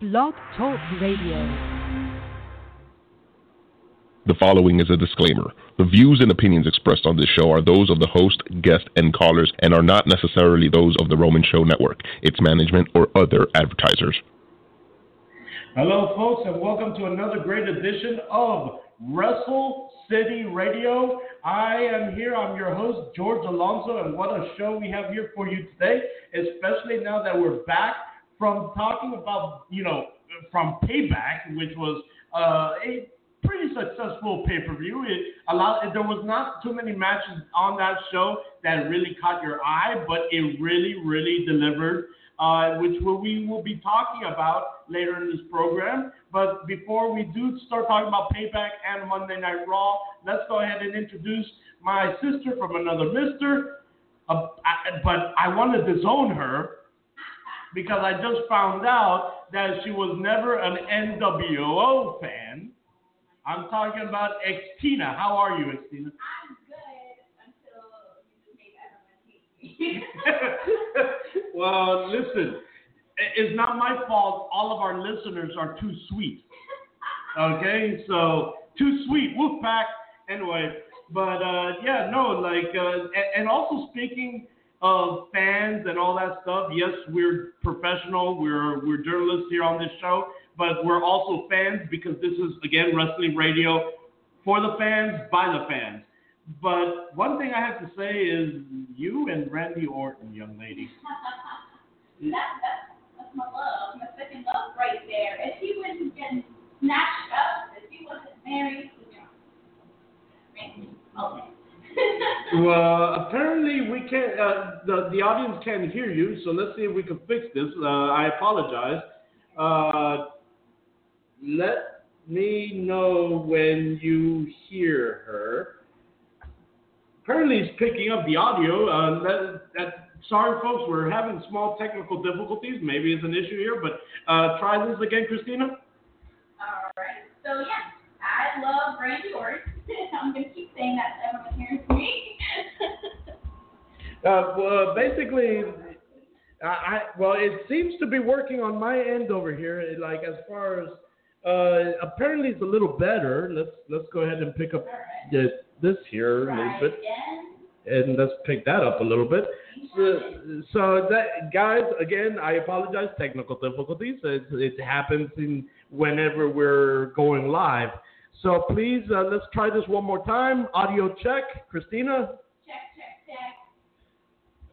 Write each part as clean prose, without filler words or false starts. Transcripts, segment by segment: Blog Talk Radio. The following is a disclaimer. The views and opinions expressed on this show are those of the host, guest, and callers, and are not necessarily those of the Roman Show Network, its management, or other advertisers. Hello, folks, and welcome to another great edition of Wrestle City Radio. I am here. I'm your host, George Alonso, and what a show we have here for you today, especially now that we're back from talking about, from Payback, which was a pretty successful pay-per-view. There was not too many matches on that show that really caught your eye, but it really, really delivered, which we will be talking about later in this program. But before we do start talking about Payback and Monday Night Raw, let's go ahead and introduce my sister from another mister. But I want to disown her, because I just found out that she was never an NWO fan. I'm talking about Xtina. How are you, Xtina? I'm good until you made everyone hate me. Well, listen, it's not my fault. All of our listeners are too sweet. Okay, so too sweet. Wolf pack. Anyway, but and also speaking of fans and all that stuff. Yes, we're professional. We're journalists here on this show, but we're also fans because this is, again, wrestling radio for the fans, by the fans. But one thing I have to say is you and Randy Orton, young lady. That's my love, my second love right there. If he wouldn't have been snatched up, if he wasn't married, Randy, okay. Well, apparently we can't. The audience can't hear you, so let's see if we can fix this. I apologize. Let me know when you hear her. Apparently, it's picking up the audio. Sorry, folks, we're having small technical difficulties. Maybe it's an issue here, but try this again, Christina. All right. So yeah, I love Randy Orton. I'm going to keep saying that so everyone hears me. It seems to be working on my end over here. Like, as far as apparently it's a little better. Let's go ahead and pick up this here a little bit, again. And let's pick that up a little bit. Guys, again, I apologize. Technical difficulties. It happens whenever we're going live. So please, let's try this one more time. Audio check. Christina? Check.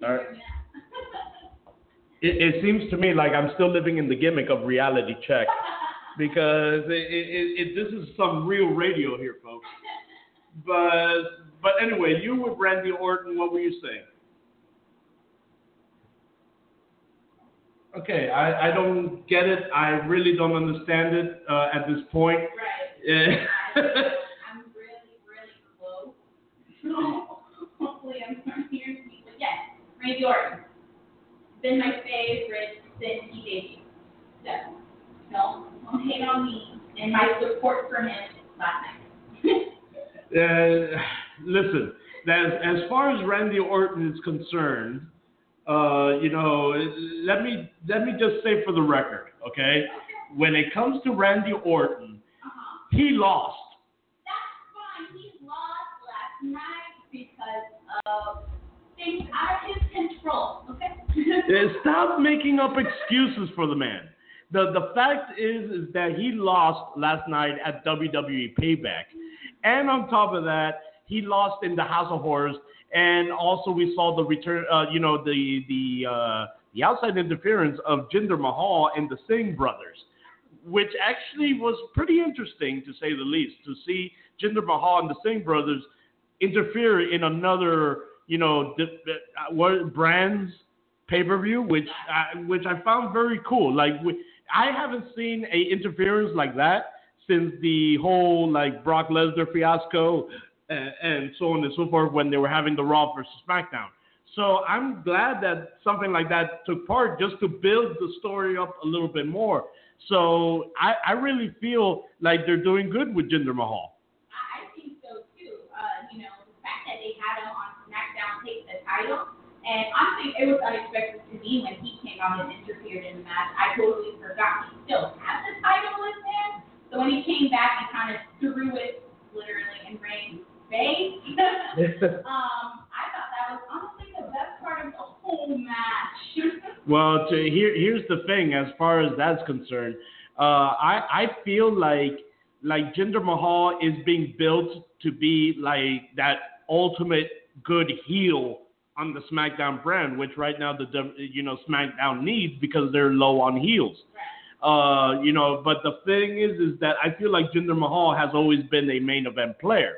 All right. It seems to me like I'm still living in the gimmick of reality check because this is some real radio here, folks. But anyway, you with Randy Orton, what were you saying? Okay, I don't get it. I really don't understand it at this point. Right. I'm really, really close. So hopefully everyone hears me. But yes, Randy Orton. Been my favorite since he debuted. So, don't hate on me and my support for him last night. Listen, as far as Randy Orton is concerned, let me just say for the record, okay? When it comes to Randy Orton, he lost. That's fine. He lost last night because of things out of his control, okay? Stop making up excuses for the man. The fact is that he lost last night at WWE Payback. And on top of that, he lost in the House of Horrors. And also we saw the return, the outside interference of Jinder Mahal and the Singh brothers, which actually was pretty interesting, to say the least, to see Jinder Mahal and the Singh brothers interfere in another, brands pay-per-view, which I found very cool. Like, I haven't seen a interference like that since the whole, Brock Lesnar fiasco and so on and so forth when they were having the Raw versus SmackDown. So I'm glad that something like that took part just to build the story up a little bit more. So I really feel like they're doing good with Jinder Mahal. I think so, too. The fact that they had him on SmackDown take the title, and honestly, it was unexpected to me when he came out and interfered in the match. I totally forgot he still had the title in his hand. So when he came back, he kind of threw it literally in Reigns' face. I thought that was honestly the best part of the whole match. Well, here's the thing as far as that's concerned. I feel like Jinder Mahal is being built to be like that ultimate good heel on the SmackDown brand, which right now SmackDown needs because they're low on heels. But the thing is that I feel like Jinder Mahal has always been a main event player.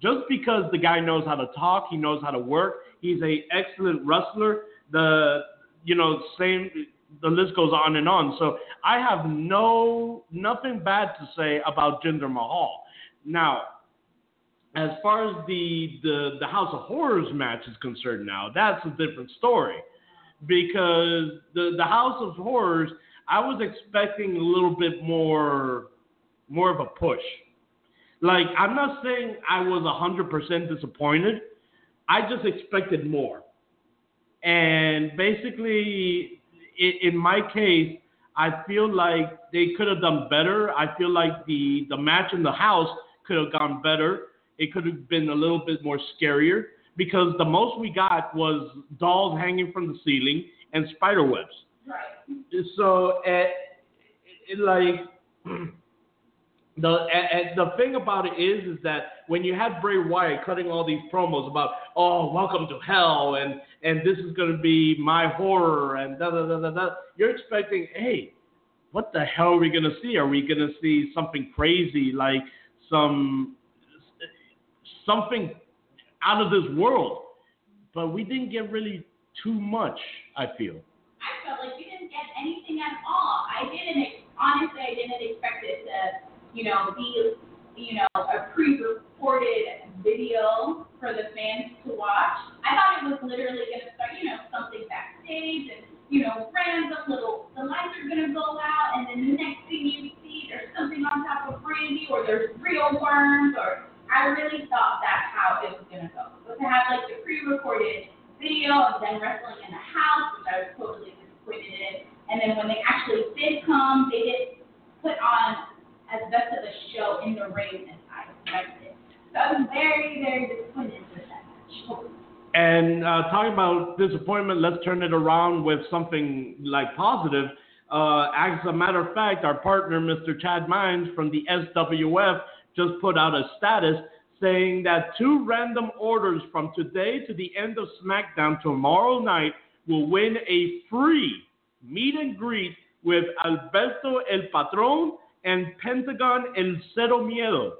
Just because the guy knows how to talk, he knows how to work, he's an excellent wrestler. The list goes on and on. So I have nothing bad to say about Jinder Mahal. Now, as far as the House of Horrors match is concerned now, that's a different story. Because the House of Horrors, I was expecting a little bit more of a push. Like, I'm not saying I was 100% disappointed. I just expected more. And basically, in my case, I feel like they could have done better. I feel like the match in the house could have gone better. It could have been a little bit more scarier because the most we got was dolls hanging from the ceiling and spider webs. Right. So, the thing about it is that when you had Bray Wyatt cutting all these promos about, oh, welcome to hell, and this is going to be my horror, and da-da-da-da-da, you're expecting, hey, what the hell are we going to see? Are we going to see something crazy, like something out of this world? But we didn't get really too much, I feel. I felt like we didn't get anything at all. I didn't expect it to be a pre-recorded video for the fans to watch. I thought it was literally going to start, something backstage and, random little, the lights are going to go out and then the next thing you see, there's something on top of Randy or there's real worms or I really thought that's how it was going to go. But to have like the pre-recorded video of them wrestling in the house, which I was totally disappointed in, and then when they actually did come, they did put on as best of a show in the ring as I expected. So I was very, very disappointed with that match. And talking about disappointment, let's turn it around with something like positive. As a matter of fact, our partner, Mr. Chad Mines from the SWF, just put out a status saying that 2 random orders from today to the end of SmackDown tomorrow night will win a free meet and greet with Alberto El Patron and Pentagon El Cero Miedo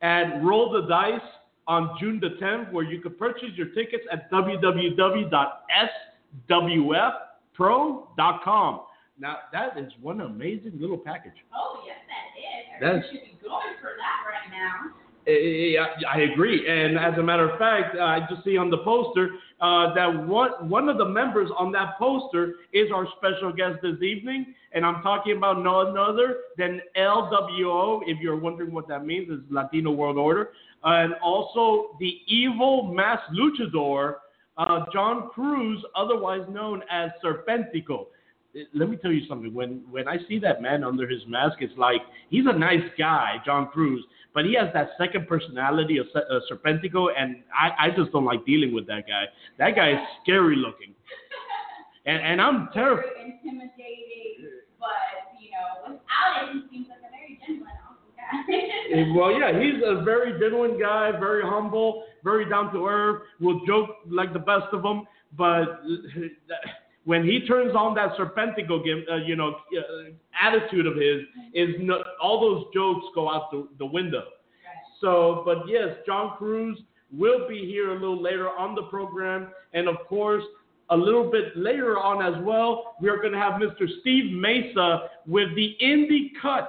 at Roll the Dice on June the 10th, where you can purchase your tickets at www.swfpro.com. Now, that is one amazing little package. Oh, yes, that is. Everybody should be going for that right now. I agree. And as a matter of fact, I just see on the poster that one of the members on that poster is our special guest this evening. And I'm talking about none other than LWO. If you're wondering what that means, it's Latino World Order. And also the evil mass luchador, John Cruz, otherwise known as Serpentico. Let me tell you something. When I see that man under his mask, it's like he's a nice guy, John Cruz, but he has that second personality of Serpentico, and I just don't like dealing with that guy. That guy is scary looking, and I'm terrified. Intimidating, but without it, he seems like a very genuine, awesome guy. Well, yeah, he's a very genuine guy, very humble, very down to earth. Will joke like the best of them, but. When he turns on that Serpentico, attitude of his, all those jokes go out the window. So, but yes, John Cruz will be here a little later on the program, and of course, a little bit later on as well, we are going to have Mr. Steve Mesa with the IndyCut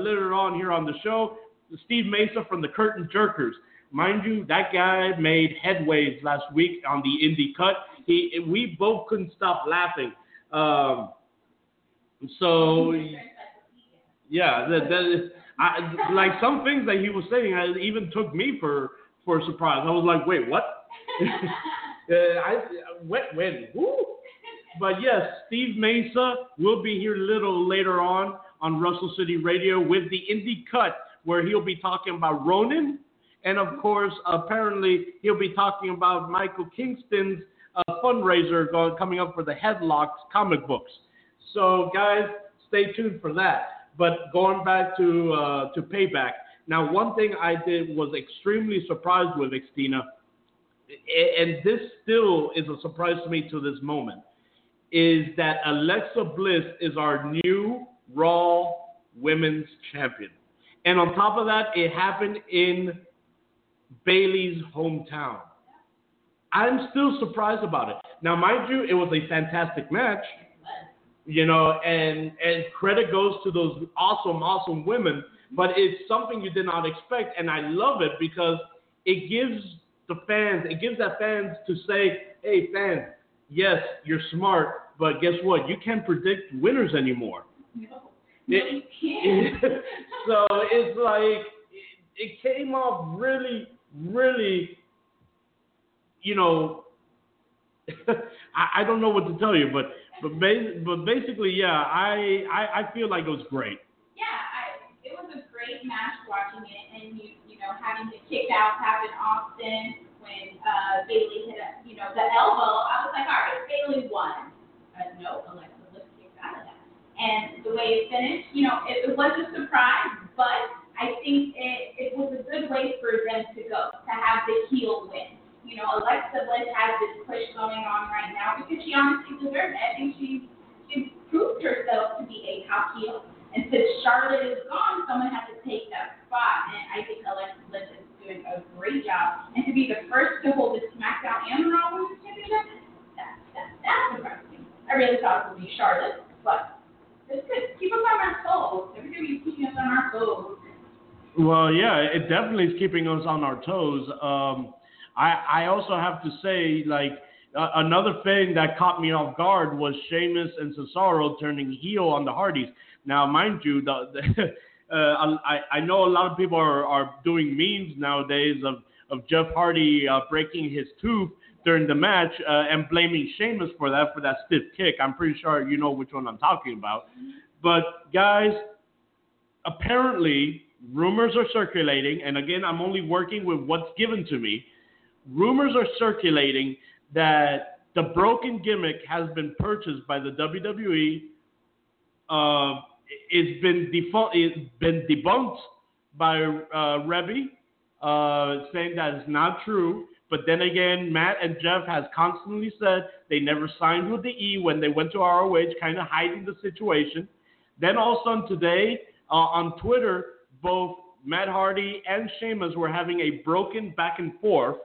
later on here on the show. Steve Mesa from the Curtain Jerkers. Mind you, that guy made headwaves last week on the IndyCut. We both couldn't stop laughing. Like some things that he was saying, it even took me for a surprise. I was like, wait, what? When? Who? But yes, Steve Mesa will be here a little later on Russell City Radio with the IndyCut, where he'll be talking about Ronin. And, of course, apparently he'll be talking about Michael Kingston's fundraiser coming up for the Headlocks comic books. So, guys, stay tuned for that. But going back to Payback. Now, one thing I did was extremely surprised with Xtina, and this still is a surprise to me to this moment, is that Alexa Bliss is our new Raw Women's Champion. And on top of that, it happened in Bayley's hometown. I'm still surprised about it. Now, mind you, it was a fantastic match, you know, and credit goes to those awesome, awesome women. But it's something you did not expect, and I love it because it gives the fans, it gives that fans to say, hey, fans, yes, you're smart, but guess what? You can't predict winners anymore. No, you can't. So it's like it came off really, really, you know, I don't know what to tell you, but basically, yeah, I feel like it was great. Great match watching it, and you know, having the kick out happen often when Bayley hit a, you know, the elbow. I was like, all right, Bayley won. No, Alexa Bliss kicked out of that. And the way it finished, you know, it was a surprise, but I think it was a good way for them to go, to have the heel win. You know, Alexa Bliss has this push going on right now because she honestly deserved it. I think she proved herself to be a top heel. And since Charlotte is gone, someone has to take that spot. And I think Alexa Bliss is doing a great job. And to be the first to hold the SmackDown and the Raw Women's Championship, that's surprising. I really thought it would be Charlotte, but it's good. Keep us on our toes. Everybody's keeping us on our toes. Well, yeah, it definitely is keeping us on our toes. I also have to say, like, another thing that caught me off guard was Sheamus and Cesaro turning heel on the Hardys. Now, mind you, I know a lot of people are doing memes nowadays of Jeff Hardy breaking his tooth during the match and blaming Sheamus for that stiff kick. I'm pretty sure you know which one I'm talking about. But, guys, apparently rumors are circulating, and again, I'm only working with what's given to me. Rumors are circulating that the broken gimmick has been purchased by the WWE. It's been debunked by Rebby, saying that it's not true. But then again, Matt and Jeff has constantly said they never signed with the E when they went to ROH, kind of hiding the situation. Then all of a sudden today, on Twitter, both Matt Hardy and Sheamus were having a broken back and forth,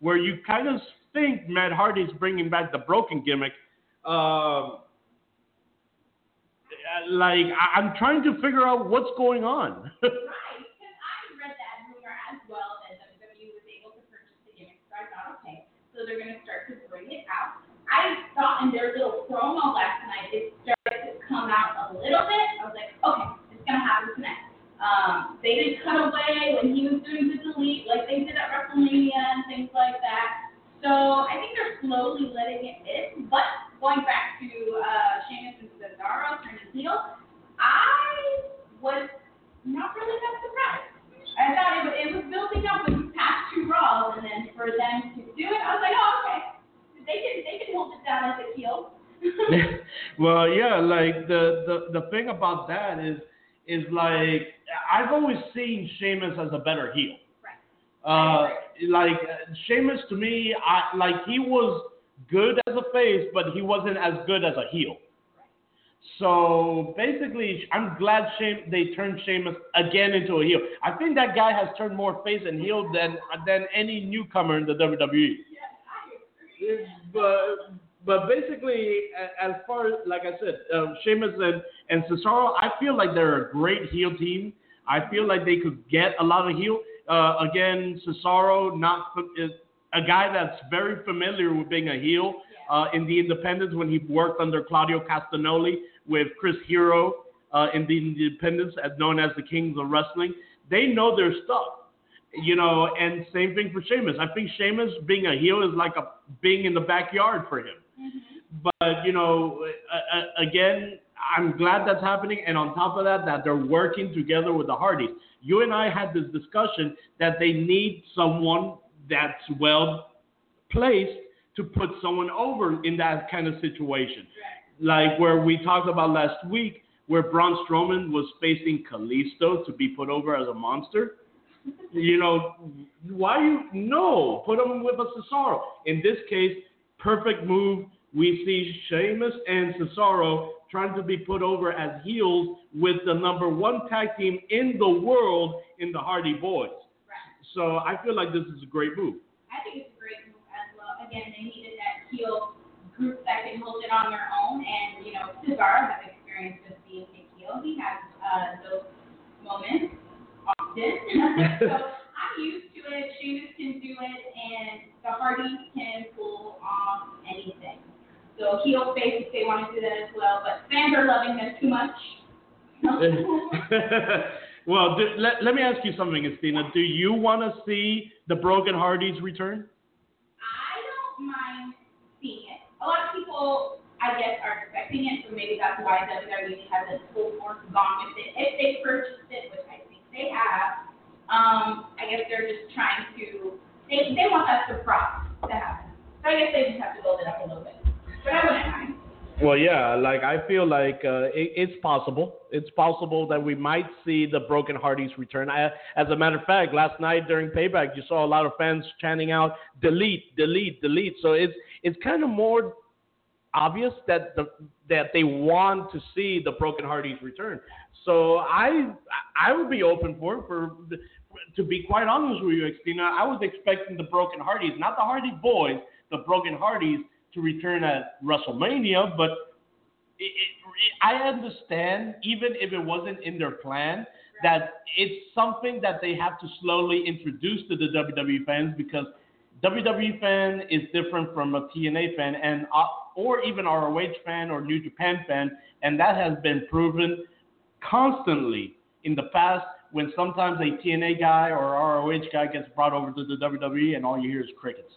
where you kind of think Matt Hardy's bringing back the broken gimmick. Like, I'm trying to figure out what's going on. Right, because I read that rumor as well, that WWE was able to purchase the gimmick, so I thought, okay, so they're going to start to bring it out. I thought in their little promo last night, it started to come out a little bit. I was like, okay, it's going to happen tonight. They did cut away when he was doing the delete, like they did at WrestleMania and things like that. So I think they're slowly letting it in, but going back to Sheamus and Cesaro turning heel, I was not really that surprised. I thought it was building up with these past two Raws, and then for them to do it, I was like, oh, okay, they can hold it down as a heel. Well, yeah, like the thing about that is like I've always seen Sheamus as a better heel. Like Sheamus to me, he was good as a face, but he wasn't as good as a heel. So basically, I'm glad they turned Sheamus again into a heel. I think that guy has turned more face and heel than any newcomer in the WWE. Yes, but basically, as far as like I said, Sheamus and Cesaro, I feel like they're a great heel team. I feel like they could get a lot of heel. Again, Cesaro, is a guy that's very familiar with being a heel in the independents when he worked under Claudio Castagnoli with Chris Hero in the independents, as known as the Kings of Wrestling. They know their stuff, you know, and same thing for Sheamus. I think Sheamus being a heel is like being in the backyard for him. Mm-hmm. But, you know, again, I'm glad that's happening. And on top of that, that they're working together with the Hardys. You and I had this discussion that they need someone that's well placed to put someone over in that kind of situation. Like where we talked about last week, where Braun Strowman was facing Kalisto to be put over as a monster. You know, why you no, put him with a Cesaro. In this case, perfect move. We see Sheamus and Cesaro trying to be put over as heels with the number one tag team in the world in the Hardy Boys. Right. So I feel like this is a great move. I think it's a great move as well. Again, they needed that heel group that can hold it on their own. And, you know, Cesaro has experience with being a heel. He has those moments often. So I'm used to it. Sheamus can do it. And the Hardys can pull off anything. So heel face if they want to do that as well, but fans are loving them too much. Well, let me ask you something, Xtina. Do you want to see the Broken Hardys return? I don't mind seeing it. A lot of people, I guess, are expecting it, so maybe that's why WWE hasn't full force gone with it. If they purchased it, which I think they have, I guess they're just trying to. They want that surprise to happen. So I guess they just have to build it up a little bit. Well, yeah, like I feel like it's possible. It's possible that we might see the Broken Hardys return. As a matter of fact, last night during Payback, you saw a lot of fans chanting out, delete, delete, delete. So it's kind of more obvious that that they want to see the Broken Hardys return. So I would be open for it. To be quite honest with you, Xtina, I was expecting the Broken Hardys, not the Hardy Boys, the Broken Hardys, to return at WrestleMania, but I understand, even if it wasn't in their plan, that it's something that they have to slowly introduce to the WWE fans, because WWE fan is different from a TNA fan and or even ROH fan or New Japan fan, and that has been proven constantly in the past when sometimes a TNA guy or ROH guy gets brought over to the WWE and all you hear is crickets.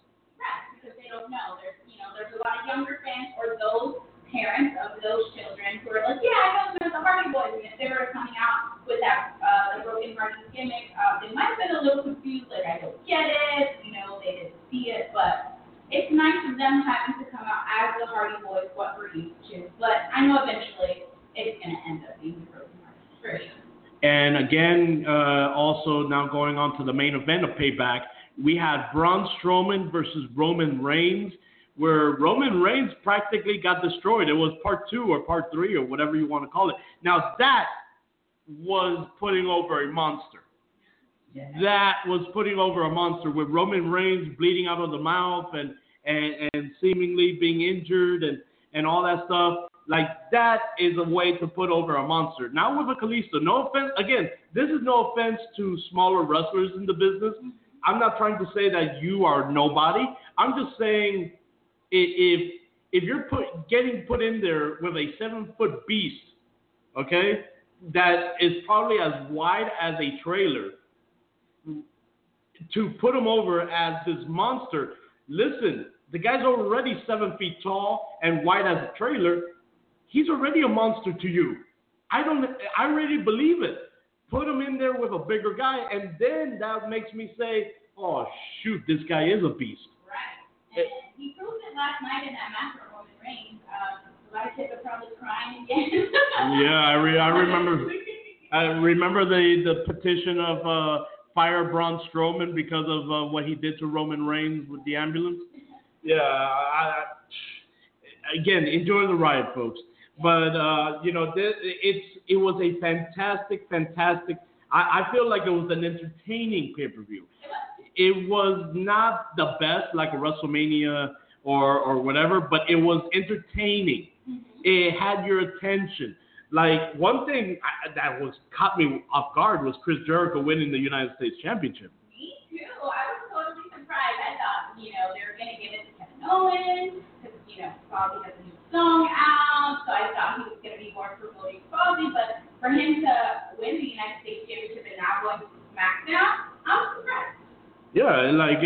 Because they don't know. There's a lot of younger fans or those parents of those children who are like, yeah, I know there's the Hardy Boys. And if they were coming out with that the Broken Hardys gimmick, they might have been a little confused, like, I don't get it. You know, they didn't see it. But it's nice of them having to come out as the Hardy Boys, what we're used to. But I know eventually it's going to end up being the Broken Hardys for sure. And again, also now going on to the main event of Payback, we had Braun Strowman versus Roman Reigns, where Roman Reigns practically got destroyed. It was part 2 or part 3 or whatever you want to call it. Now, that was putting over a monster. Yeah. That was putting over a monster with Roman Reigns bleeding out of the mouth and seemingly being injured and all that stuff. Like, that is a way to put over a monster. Now with a Kalisto, no offense. Again, this is no offense to smaller wrestlers in the business. I'm not trying to say that you are nobody. I'm just saying, If you're getting put in there with a 7-foot beast, okay, that is probably as wide as a trailer, to put him over as this monster. Listen, the guy's already 7 feet tall and wide as a trailer. He's already a monster to you. I already believe it. Put him in there with a bigger guy, and then that makes me say, oh shoot, this guy is a beast. And he proved it last night in that match with Roman Reigns. A lot of kids are probably crying again. Yeah, I remember. I remember the petition of fire Braun Strowman because of what he did to Roman Reigns with the ambulance. Yeah. Again, enjoy the ride, folks. But you know, it was a fantastic. I feel like it was an entertaining pay-per-view. It was not the best, like a WrestleMania or whatever, but it was entertaining. It had your attention. Like, one thing that caught me off guard was Chris Jericho winning the United States Championship. Me too. I was totally surprised. I thought, you know, they were going to give it to Kevin Owens because, you know, Bobby has a new song out, so I thought he was going to be more promoting Bobby, but for him to win the United States Championship and now going to SmackDown, I was surprised. Yeah, like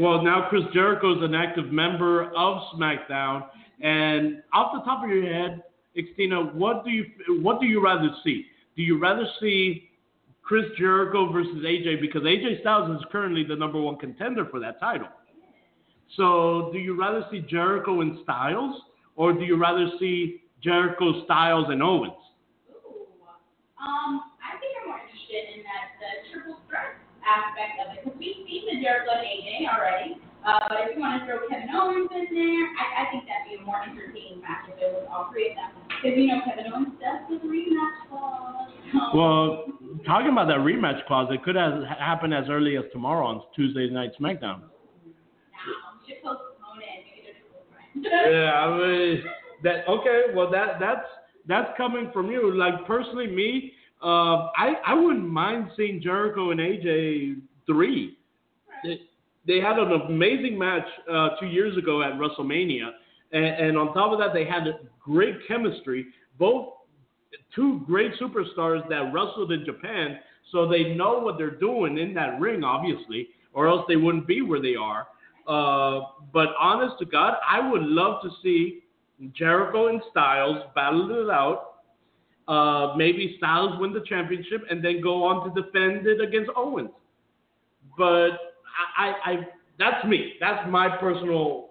well, now Chris Jericho is an active member of SmackDown, And off the top of your head, Xtina, what do you rather see? Do you rather see Chris Jericho versus AJ, because AJ Styles is currently the number one contender for that title? So do you rather see Jericho and Styles, or do you rather see Jericho, Styles, and Owens? I think I'm more interested in the triple threat aspect of it, because we've seen the Jericho and AJ already. But if you want to throw Kevin Owens in there, I think that'd be a more entertaining match if it was all three of them. Because we know Kevin Owens does the rematch clause. Well, talking about that rematch clause, it could happen as early as tomorrow on Tuesday night SmackDown. Nah, just post Mona and maybe they're just that's coming from you. Like, personally, me, I wouldn't mind seeing Jericho and AJ 3. Right. They had an amazing match 2 years ago at WrestleMania, and on top of that, they had great chemistry. Both two great superstars that wrestled in Japan, so they know what they're doing in that ring, obviously, or else they wouldn't be where they are. But honest to God, I would love to see Jericho and Styles battle it out. Maybe Styles win the championship and then go on to defend it against Owens. But that's me. That's my personal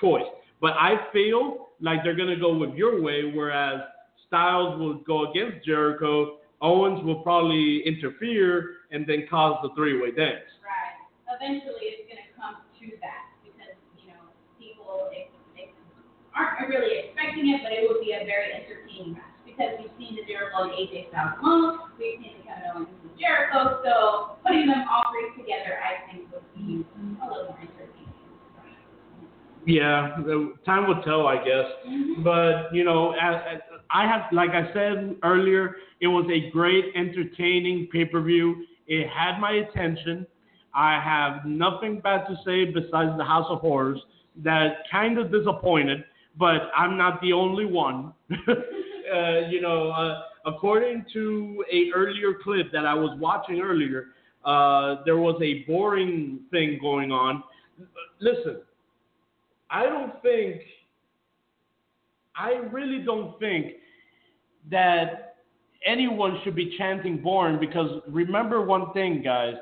choice. But I feel like they're going to go with your way, whereas Styles will go against Jericho, Owens will probably interfere, and then cause the three-way dance. Right. Eventually, it's going to come to that because, people they aren't really expecting it, but it will be a very entertaining match because we've seen the Jericho and AJ Styles move, we've seen the Kevin Owens and Jericho, so putting them all three together, I think, would be a little more entertaining. Yeah, time will tell, I guess. Mm-hmm. But, like I said earlier, it was a great, entertaining pay-per-view. It had my attention. I have nothing bad to say besides the House of Horrors that kind of disappointed, but I'm not the only one. According to an earlier clip that I was watching earlier, there was a boring thing going on. Listen, I really don't think that anyone should be chanting boring, because remember one thing, guys,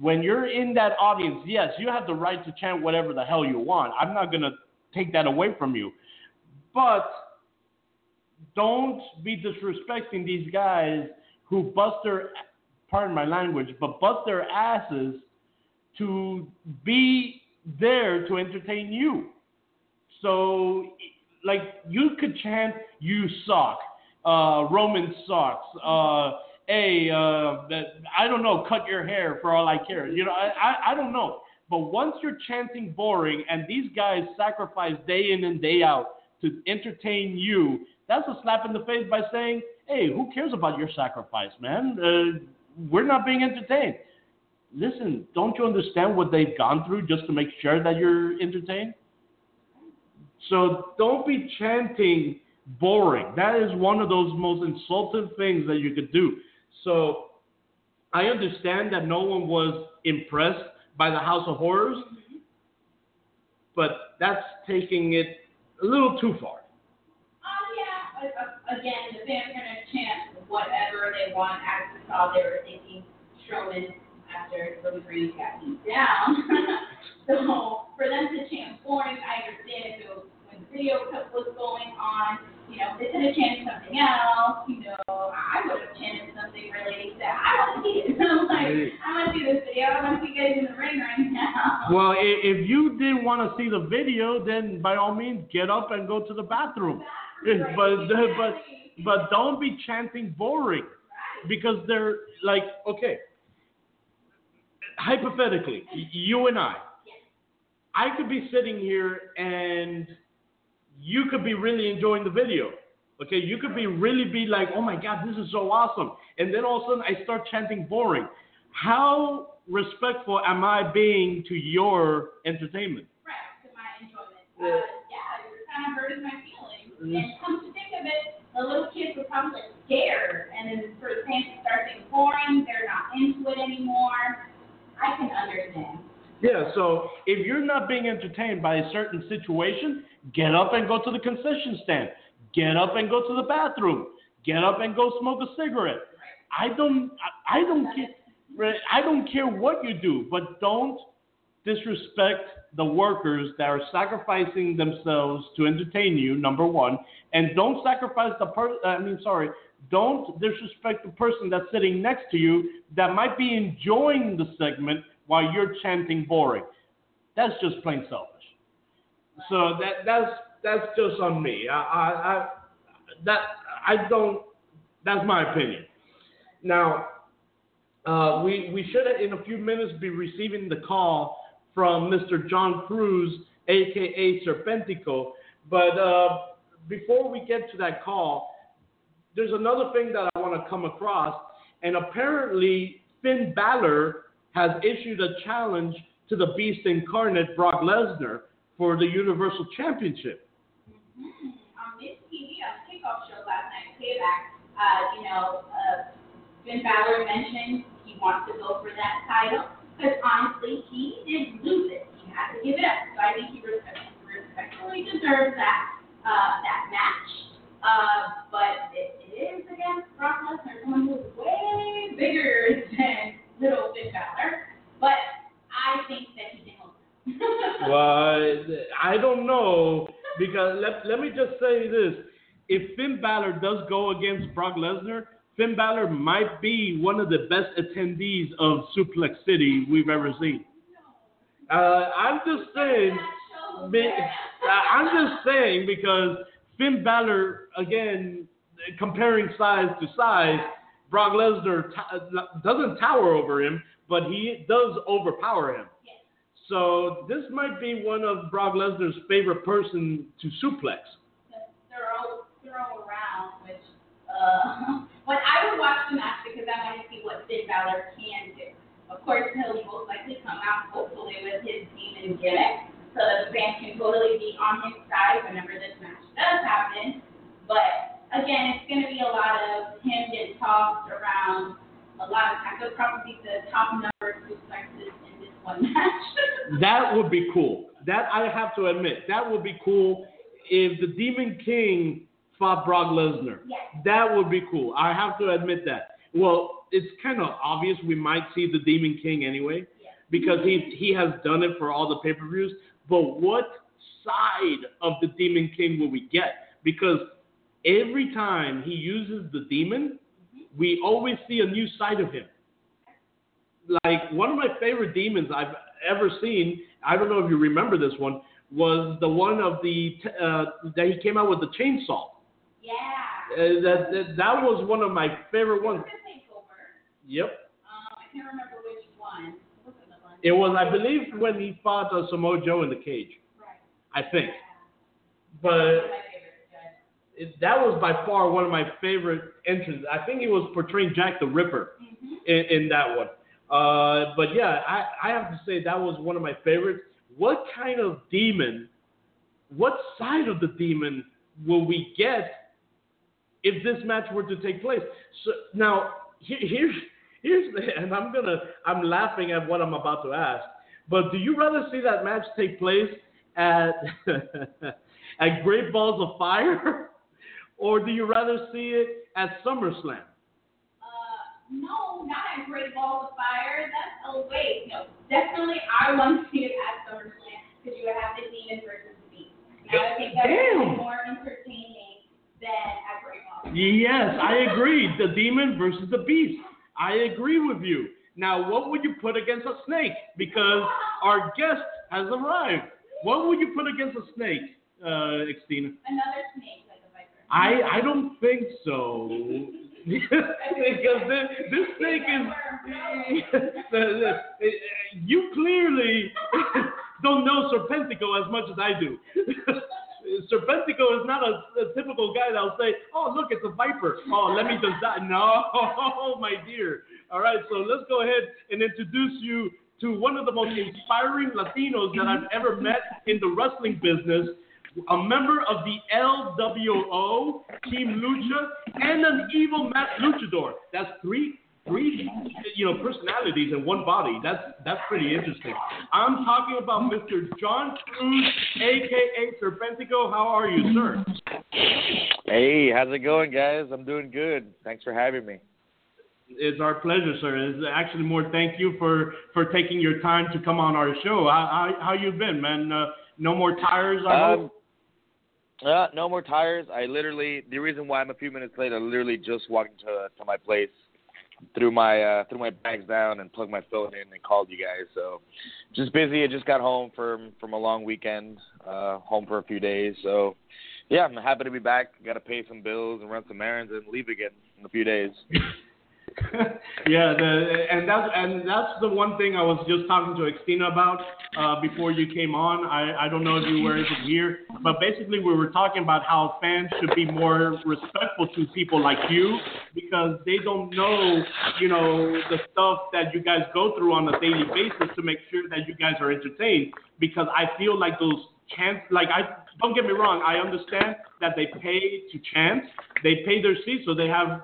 when you're in that audience, yes, you have the right to chant whatever the hell you want. I'm not going to take that away from you. But don't be disrespecting these guys who bust their asses to be there to entertain you. So, like, you could chant, you suck, Roman sucks, I don't know, cut your hair for all I care. I don't know. But once you're chanting boring and these guys sacrifice day in and day out to entertain you, that's a slap in the face by saying, hey, who cares about your sacrifice, man? We're not being entertained. Listen, don't you understand what they've gone through just to make sure that you're entertained? So don't be chanting boring. That is one of those most insulting things that you could do. So I understand that no one was impressed by the House of Horrors, but that's taking it a little too far. Again, the fans are going to chant whatever they want. As we saw, they were thinking Strowman after Roman Reigns got beat down. So for them to chant boring, I understand. So when the video clip was going on, they could have chanted something else. I would have chanted something related to that. I want to see it. I'm like, I want to see this video. I want to see you guys in the ring right now. Well, if you didn't want to see the video, then by all means, get up and go to the bathroom. Right. But don't be chanting boring, right? Because they're like, okay, hypothetically, you and I could be sitting here and you could be really enjoying the video. Okay, you could be like, oh my God, this is so awesome. And then all of a sudden I start chanting boring. How respectful am I being to your entertainment? Right, to my enjoyment. You're kind of hurting my feelings. And come to think of it, the little kids were probably scared. And then for the parents to start being boring, they're not into it anymore. I can understand. Yeah, so if you're not being entertained by a certain situation, Get up and go to the concession stand. Get up and go to the bathroom. Get up and go smoke a cigarette. I don't care what you do, but don't disrespect the workers that are sacrificing themselves to entertain you, number one, and don't sacrifice the don't disrespect the person that's sitting next to you that might be enjoying the segment while you're chanting boring. That's just plain selfish. So that's just on me. That's my opinion. Now, we should in a few minutes be receiving the call from Mr. John Cruz, a.k.a. Serpentico. But before we get to that call, there's another thing that I want to come across. And apparently, Finn Balor has issued a challenge to the Beast Incarnate, Brock Lesnar, for the Universal Championship. Mm-hmm. On this TV, on the kickoff show last night, Payback, Finn Balor mentioned he wants to go for that title. Because honestly, he did lose it. He had to give it up. So I think he respectfully deserves that match. But it is against Brock Lesnar, someone who's way bigger than little Finn Balor. But I think that he can hold it. Well, I don't know. Because let me just say this. If Finn Balor does go against Brock Lesnar, Finn Balor might be one of the best attendees of Suplex City we've ever seen. I'm just saying because Finn Balor, again, comparing size to size, Brock Lesnar doesn't tower over him, but he does overpower him. Yes. So this might be one of Brock Lesnar's favorite person to suplex. Throw around, which... But I would watch the match because I want to see what Finn Balor can do. Of course, he'll most likely come out, hopefully, with his demon gimmick, so the fans can totally be on his side whenever this match does happen. But again, it's going to be a lot of him getting tossed around a lot of times. It'll probably be the top number of suplexes in this one match. That would be cool. That I have to admit, that would be cool if the Demon King fought Brock Lesnar. Yes. That would be cool. I have to admit that. Well, it's kind of obvious we might see the Demon King anyway, yes, because he has done it for all the pay-per-views. But what side of the Demon King will we get? Because every time he uses the demon, we always see a new side of him. Like, one of my favorite demons I've ever seen, I don't know if you remember this one, was the one of that he came out with the chainsaw. Yeah. That was one of my favorite ones. Yep. I can't remember which one. It was, I believe, when he fought Samoa Joe in the cage. Right. I think. Yeah. But that was by far one of my favorite entrances. I think he was portraying Jack the Ripper in that one. But yeah, I have to say that was one of my favorites. What kind of demon, what side of the demon will we get if this match were to take place? So now, here's and I'm laughing at what I'm about to ask, but do you rather see that match take place at at Great Balls of Fire, or do you rather see it at SummerSlam? No, not at Great Balls of Fire. That's a waste. No, definitely I want to see it at SummerSlam because you would have the demon versus the beast. And I would think that would be more entertaining than at Great Balls of Fire. Yes, I agree. The demon versus the beast. I agree with you. Now, what would you put against a snake? Because our guest has arrived. What would you put against a snake, Xtina? Another snake, like a viper. I don't think so. Because this snake is you clearly don't know Serpentico as much as I do. Serpentico is not a typical guy that will say, oh, look, it's a viper. Oh, let me just die. No, my dear. All right, so let's go ahead and introduce you to one of the most inspiring Latinos that I've ever met in the wrestling business. A member of the LWO, Team Lucha, and an evil Matt Luchador. That's three three, personalities in one body. That's pretty interesting. I'm talking about Mr. John Cruz, a.k.a. Serpentico. How are you, sir? Hey, how's it going, guys? I'm doing good. Thanks for having me. It's our pleasure, sir. It's actually more thank you for taking your time to come on our show. How you been, man? No more tires, I hope? No more tires. The reason why I'm a few minutes late, I literally just walked to my place, threw my bags down and plugged my phone in and called you guys. So just busy. I just got home from a long weekend, home for a few days. So, yeah, I'm happy to be back. Got to pay some bills and run some errands and leave again in a few days. Yeah, and that's the one thing I was just talking to Xtina about before you came on. I don't know if you were here, but basically we were talking about how fans should be more respectful to people like you because they don't know, the stuff that you guys go through on a daily basis to make sure that you guys are entertained. Because I feel like those chants, don't get me wrong, I understand that they pay to chant. They pay their seats, so they have,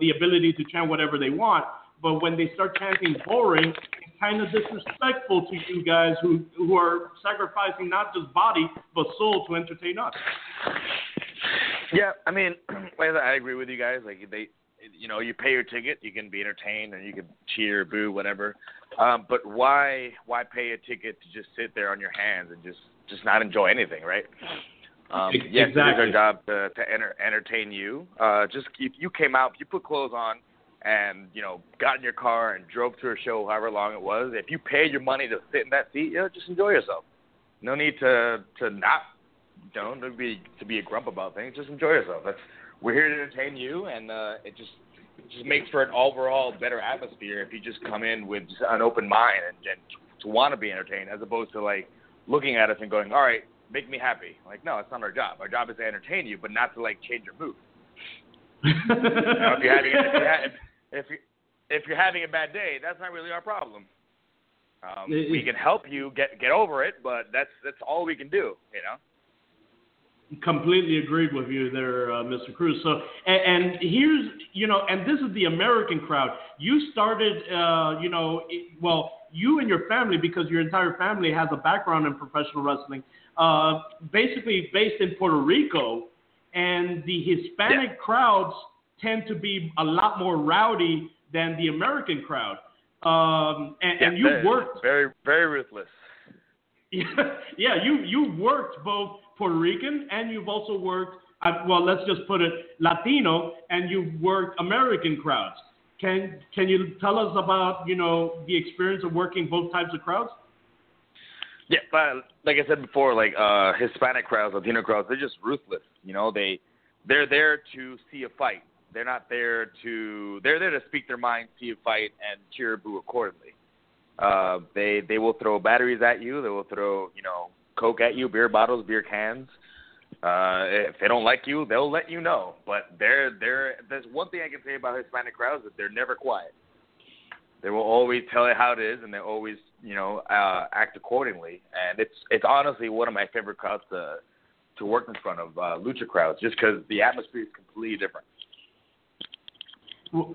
the ability to chant whatever they want. But when they start chanting boring, it's kind of disrespectful to you guys who are sacrificing not just body but soul to entertain us. Yeah, I mean, I agree with you guys. You pay your ticket, you can be entertained, and you can cheer, boo, whatever. But why pay a ticket to just sit there on your hands and just not enjoy anything, right? Yes, exactly. It is our job to entertain you. Just if you came out, if you put clothes on and, got in your car and drove to a show however long it was, if you paid your money to sit in that seat, just enjoy yourself. No need to not, to be a grump about things. Just enjoy yourself. We're here to entertain you, and it just makes for an overall better atmosphere if you just come in with an open mind and to want to be entertained, as opposed to looking at us and going, all right, make me happy. No, it's not our job. Our job is to entertain you, but not to change your mood. If you're having a bad day, that's not really our problem. We can help you get over it, but that's all we can do. Completely agreed with you there, Mr. Cruz. So, and here's, and this is the American crowd. You started, you and your family, because your entire family has a background in professional wrestling, basically based in Puerto Rico, and the Hispanic crowds tend to be a lot more rowdy than the American crowd. And you worked very, very ruthless. Yeah, you worked both Puerto Rican, and you've also worked, let's just put it, Latino, and you've worked American crowds. Can you tell us about, the experience of working both types of crowds? Yeah, like I said before, Hispanic crowds, Latino crowds, they're just ruthless. They're there to see a fight. They're not there to, they're there to speak their mind, see a fight, and cheer boo accordingly. They will throw batteries at you. They will throw, Coke at you, beer bottles, beer cans. If they don't like you, they'll let you know. But there's one thing I can say about Hispanic crowds is they're never quiet. They will always tell you how it is, and they always, act accordingly. And it's honestly one of my favorite crowds to work in front of, lucha crowds, just because the atmosphere is completely different.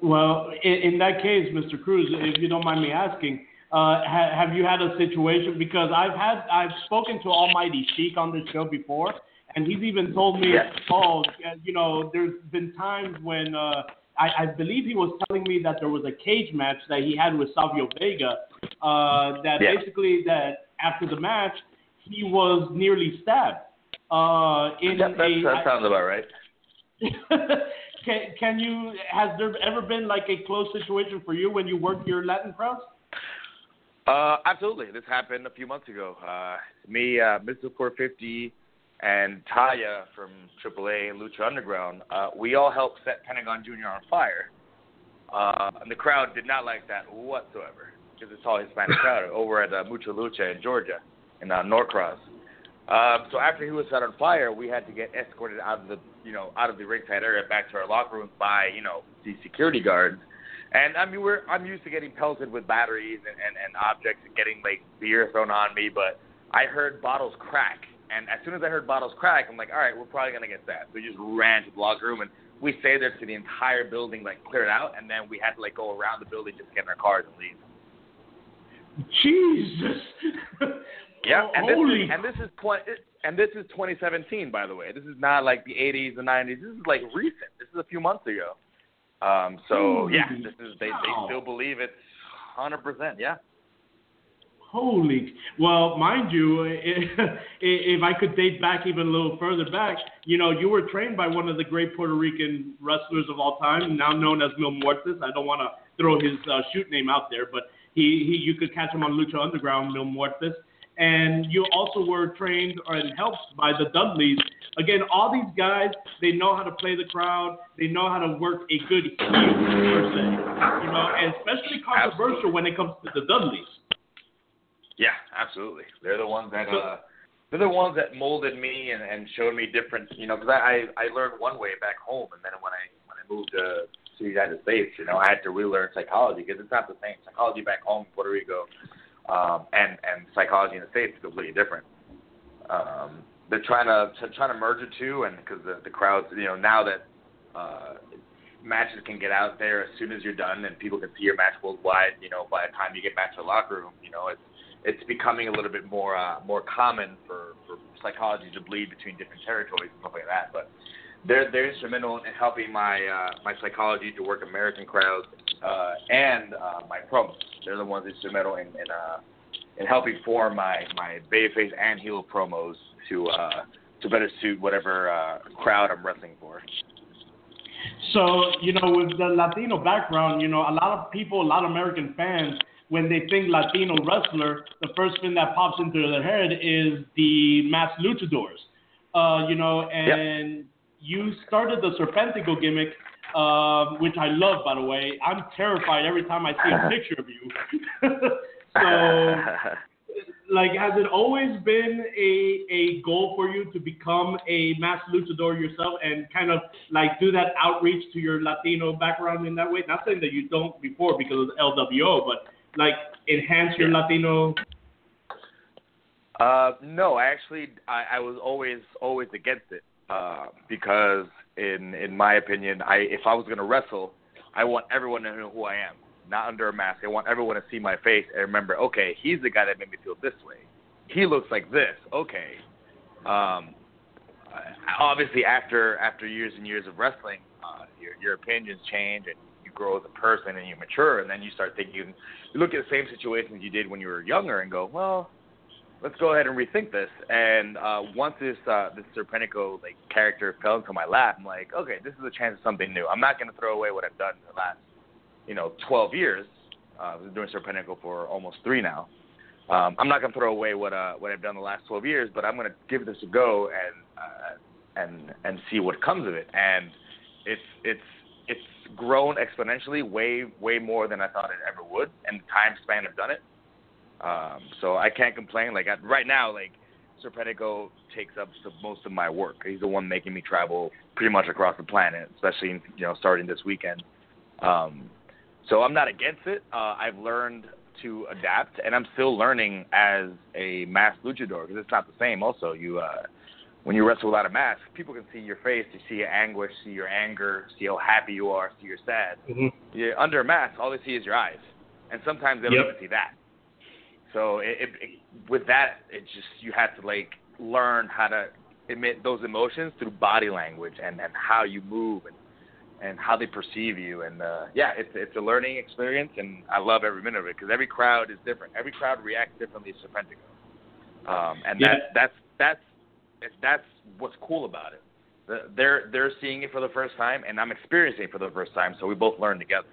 Well, in that case, Mr. Cruz, if you don't mind me asking, have you had a situation? Because I've spoken to Almighty Sheik on this show before, and he's even told me, there's been times when I believe he was telling me that there was a cage match that he had with Savio Vega, basically that after the match he was nearly stabbed. That sounds about right. Has there ever been a close situation for you when you work your Latin crowds? Absolutely. This happened a few months ago. Me, Mr. 450, and Taya from AAA and Lucha Underground, we all helped set Pentagon Jr. on fire. And the crowd did not like that whatsoever, because it's all Hispanic crowd over at Mucha Lucha in Georgia, in Norcross. So after he was set on fire, we had to get escorted out of the, out of the ringside area back to our locker room by, the security guards. And I'm used to getting pelted with batteries and objects and getting beer thrown on me, but I heard bottles crack. And as soon as I heard bottles crack, I'm like, all right, we're probably going to get stabbed. So we just ran to the locker room and we stayed there to the entire building, like, cleared out, and then we had to, like, go around the building just to get in our cars and leave. Jesus. Yeah, oh, and this is 2017, by the way. This is not like the 80s, the 90s. This is like recent. This is a few months ago. They still believe it's 100%. Yeah. Holy, well, mind you, if I could date back even a little further back, you know, you were trained by one of the great Puerto Rican wrestlers of all time, now known as Mil Muertes. I don't want to throw his shoot name out there, but you could catch him on Lucha Underground, Mil Muertes. And you also were trained and helped by the Dudleys. Again, all these guys, they know how to play the crowd. They know how to work a good heel, per se. You know, and especially controversial when it comes to the Dudleys. Yeah, absolutely. They're the ones that molded me and showed me different. You know, because I learned one way back home, and then when I moved to the United States, you know, I had to relearn psychology because it's not the same. Psychology back home in Puerto Rico and psychology in the States is completely different. They're trying to merge the two, and because the crowds, you know, now that matches can get out there as soon as you're done, and people can see your match worldwide. You know, by the time you get back to the locker room, you know, it's becoming a little bit more common for psychology to bleed between different territories and stuff like that. But they're instrumental in helping my psychology to work American crowds and my promos. They're the ones instrumental in helping form my babyface and heel promos to better suit whatever crowd I'm wrestling for. So, you know, with the Latino background, you know, a lot of American fans, when they think Latino wrestler, the first thing that pops into their head is the masked luchadors. You know, and yep. You started the Serpentico gimmick, which I love, by the way. I'm terrified every time I see a picture of you. So, like, has it always been a goal for you to become a masked luchador yourself and kind of, like, do that outreach to your Latino background in that way? Not saying that you don't before because of LWO, but... like, enhance your Latino? No, actually, I was always against it because, in my opinion, if I was going to wrestle, I want everyone to know who I am, not under a mask. I want everyone to see my face and remember, okay, he's the guy that made me feel this way. He looks like this. Okay. Obviously, after years and years of wrestling, your opinions change and grow as a person and you mature, and then you start thinking, you look at the same situations you did when you were younger and go, well, let's go ahead and rethink this. And once this Serpentico, like, character fell into my lap, I'm like, okay, this is a chance of something new. I'm not going to throw away what I've done in the last, you know, 12 years. I've been doing Serpentico for almost 3 now. I'm not going to throw away what I've done the last 12 years, but I'm going to give this a go and see what comes of it. And it's grown exponentially way more than I thought it ever would, and the time span I've done it. So I can't complain. Like, right now, like, Serpentico takes up most of my work. He's the one making me travel pretty much across the planet, especially, you know, starting this weekend. So I'm not against it. I've learned to adapt, and I'm still learning as a masked luchador because it's not the same. Also, when you wrestle without a mask, people can see your face, they see your anguish, see your anger, see how happy you are, see you're sad. Mm-hmm. You're under a mask, all they see is your eyes. And sometimes they don't even see that. So with that, it just, you have to, like, learn how to emit those emotions through body language and how you move and how they perceive you. And, it's a learning experience, and I love every minute of it because every crowd is different. Every crowd reacts differently to Serpentico. That's what's cool about it. They're seeing it for the first time, and I'm experiencing it for the first time, so we both learn together.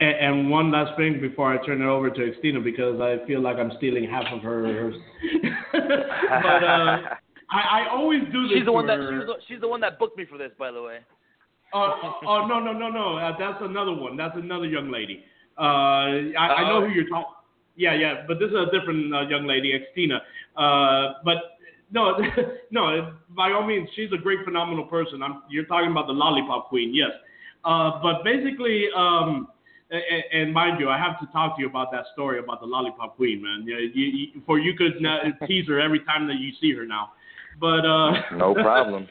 And one last thing before I turn it over to Xtina, because I feel like I'm stealing half of hers. But I always do this. She's the one that booked me for this, by the way. Oh, no. That's another one. That's another young lady. I know who you're talking. Yeah, but this is a different young lady, Xtina. But... No, by all means, she's a great, phenomenal person. You're talking about the Lollipop Queen, yes. But basically, and mind you, I have to talk to you about that story about the Lollipop Queen, man. You could tease her every time that you see her now. But no problem.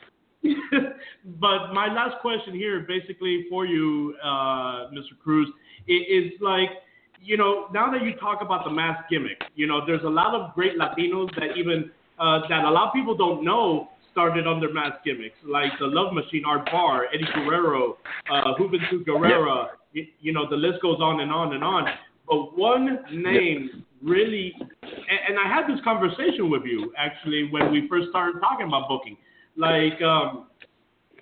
But my last question here, basically for you, Mr. Cruz, is like, you know, now that you talk about the mask gimmick, you know, there's a lot of great Latinos that even that a lot of people don't know started under mask gimmicks, like the Love Machine, Art Barr, Eddie Guerrero, Juventud Guerrera. Yep. You know, the list goes on and on and on. But one name really, and I had this conversation with you actually when we first started talking about booking. Like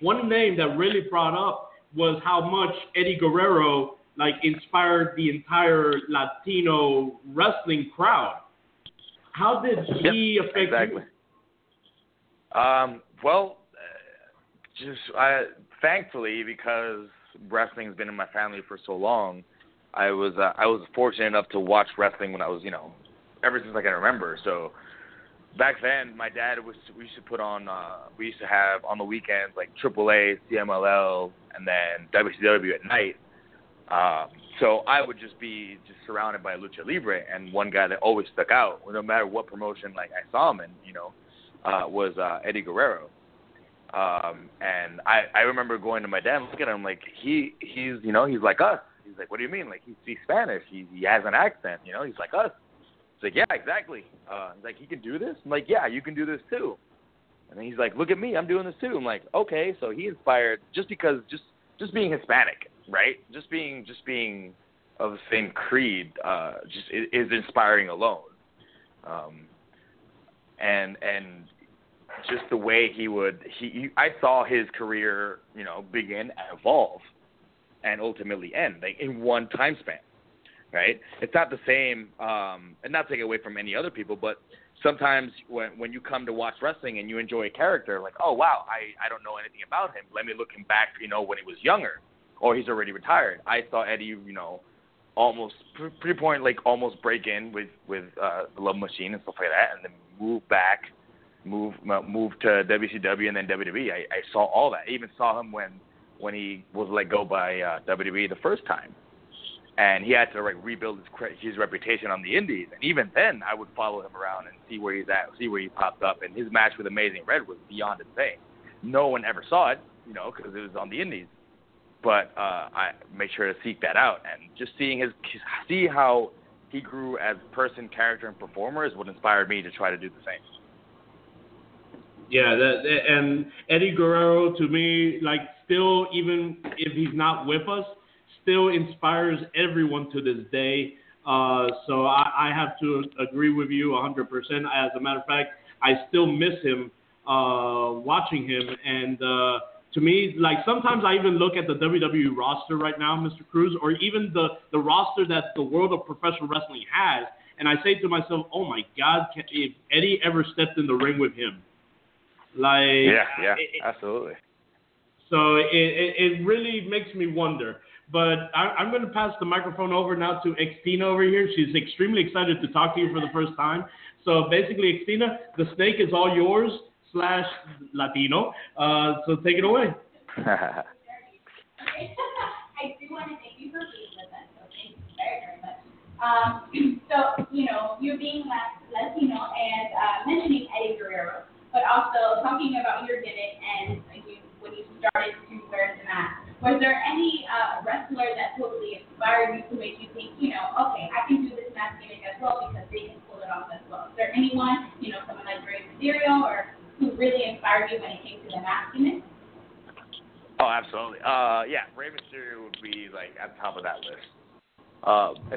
one name that really brought up was how much Eddie Guerrero like inspired the entire Latino wrestling crowd. How did he affect you? Thankfully, because wrestling's been in my family for so long, I was fortunate enough to watch wrestling when I was, you know, ever since I can remember. So back then, my dad we used to have on the weekends like AAA, CMLL, and then WCW at night. So I would just be surrounded by Lucha Libre, and one guy that always stuck out, no matter what promotion like I saw him in, you know, was Eddie Guerrero. And I remember going to my dad and looking at him like he's you know, he's like us. He's like, what do you mean? Like, he speaks Spanish. He has an accent, you know. He's like us. He's like, yeah, exactly. He's like, he can do this? I'm like, yeah, you can do this too. And then he's like, look at me. I'm doing this too. I'm like, okay. So he inspired just because being Hispanic, right? Just being of the same creed just is inspiring alone. And just the way I saw his career, you know, begin and evolve. And ultimately end, like in one time span, right? It's not the same, and not taking away from any other people, but sometimes when you come to watch wrestling and you enjoy a character, like, oh, wow, I don't know anything about him. Let me look him back, you know, when he was younger, or he's already retired. I saw Eddie, you know, almost break in with the Love Machine and stuff like that, and then move to WCW and then WWE. I saw all that. I even saw him when he was let go by WWE the first time. And he had to rebuild his reputation on the indies. And even then, I would follow him around and see where he's at, see where he popped up. And his match with Amazing Red was beyond insane. No one ever saw it, you know, because it was on the indies. But I made sure to seek that out. And just seeing see how he grew as person, character, and performer is what inspired me to try to do the same. Yeah, and Eddie Guerrero, to me, like, still, even if he's not with us, still inspires everyone to this day. So I have to agree with you 100%. As a matter of fact, I still miss him watching him. And to me, like, sometimes I even look at the WWE roster right now, Mr. Cruz, or even the roster that the world of professional wrestling has, and I say to myself, oh, my God, if Eddie ever stepped in the ring with him. Like, yeah, absolutely. So it really makes me wonder. But I'm going to pass the microphone over now to Xtina over here. She's extremely excited to talk to you for the first time. So basically, Xtina, the snake is all yours / Latino. So take it away. I do want to thank you for being with us. So thank you very, very much. So, you know, you being Latino and mentioning Eddie Guerrero, but also talking about your gimmick and when you started to wear the mask. Was there any wrestler that totally inspired you to make you think, you know, okay, I can do this mask gimmick as well because they can pull it off as well? Is there anyone, you know, someone like Rey Mysterio or who really inspired you when it came to the mask gimmick? Oh, absolutely. Yeah, Rey Mysterio would be, like, at the top of that list.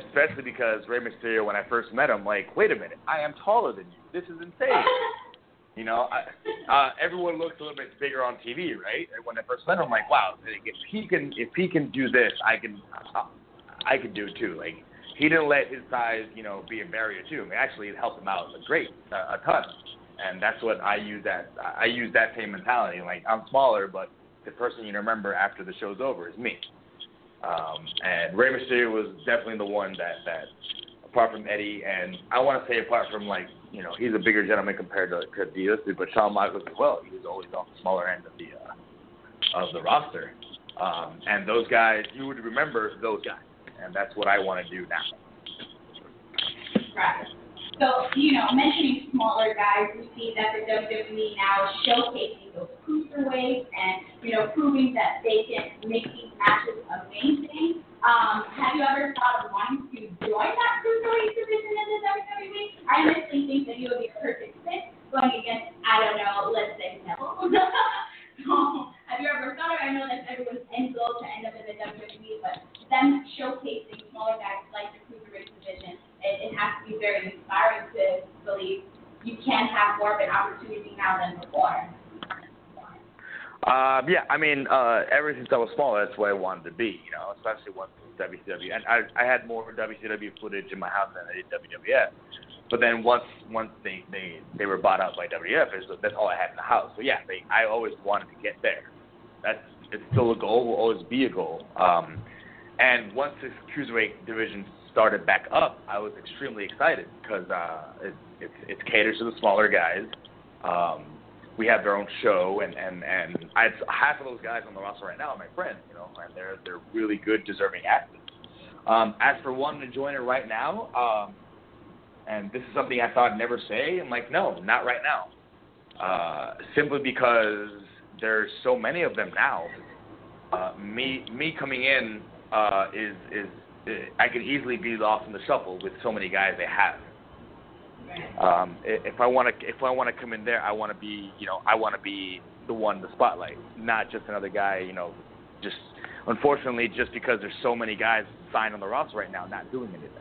Especially because Rey Mysterio, when I first met him, like, wait a minute, I am taller than you. This is insane. You know, everyone looks a little bit bigger on TV, right? And when I first met him, I'm like, wow, if he can do this, I can do it too. Like, he didn't let his size, you know, be a barrier to him. Actually, it helped him out a ton. And that's what I use that same mentality. Like, I'm smaller, but the person you remember after the show's over is me. And Rey Mysterio was definitely the one that apart from Eddie, and I want to say apart from, like, you know, he's a bigger gentleman compared to D.O.C., but Shawn Michaels as well. He was always on the smaller end of the roster. And those guys, you would remember those guys, and that's what I want to do now. Right. So, you know, mentioning smaller guys, we see that the WWE now is showcasing those cruiserweights and, you know, proving that they can make these matches amazing. Have you ever thought of wanting to join that cruiserweight division in the WWE? I honestly think that you would be a perfect fit going against, I don't know, let's say Neville. So, have you ever thought of it? I know that's everyone's end goal to end up in the WWE, but them showcasing smaller guys like the cruiserweight division, it has to be very inspiring to believe you can have more of an opportunity now than before. Yeah, I mean, ever since I was small, that's what I wanted to be, you know, especially once WCW. And I had more WCW footage in my house than I did WWF. But then once they were bought out by WWF, that's all I had in the house. So, yeah, I always wanted to get there. It's still a goal, will always be a goal. And once this cruiserweight division started back up, I was extremely excited because it caters to the smaller guys. We have their own show, and half of those guys on the roster right now are my friends, you know, and they're really good, deserving athletes. As for wanting to join it right now, and this is something I thought I'd never say, I'm like, no, not right now, simply because there's so many of them now. Me coming in is I could easily be lost in the shuffle with so many guys they have. If I want to come in there, I want to be the one in the spotlight, not just another guy. You know, just unfortunately, just because there's so many guys signed on the roster right now, not doing anything.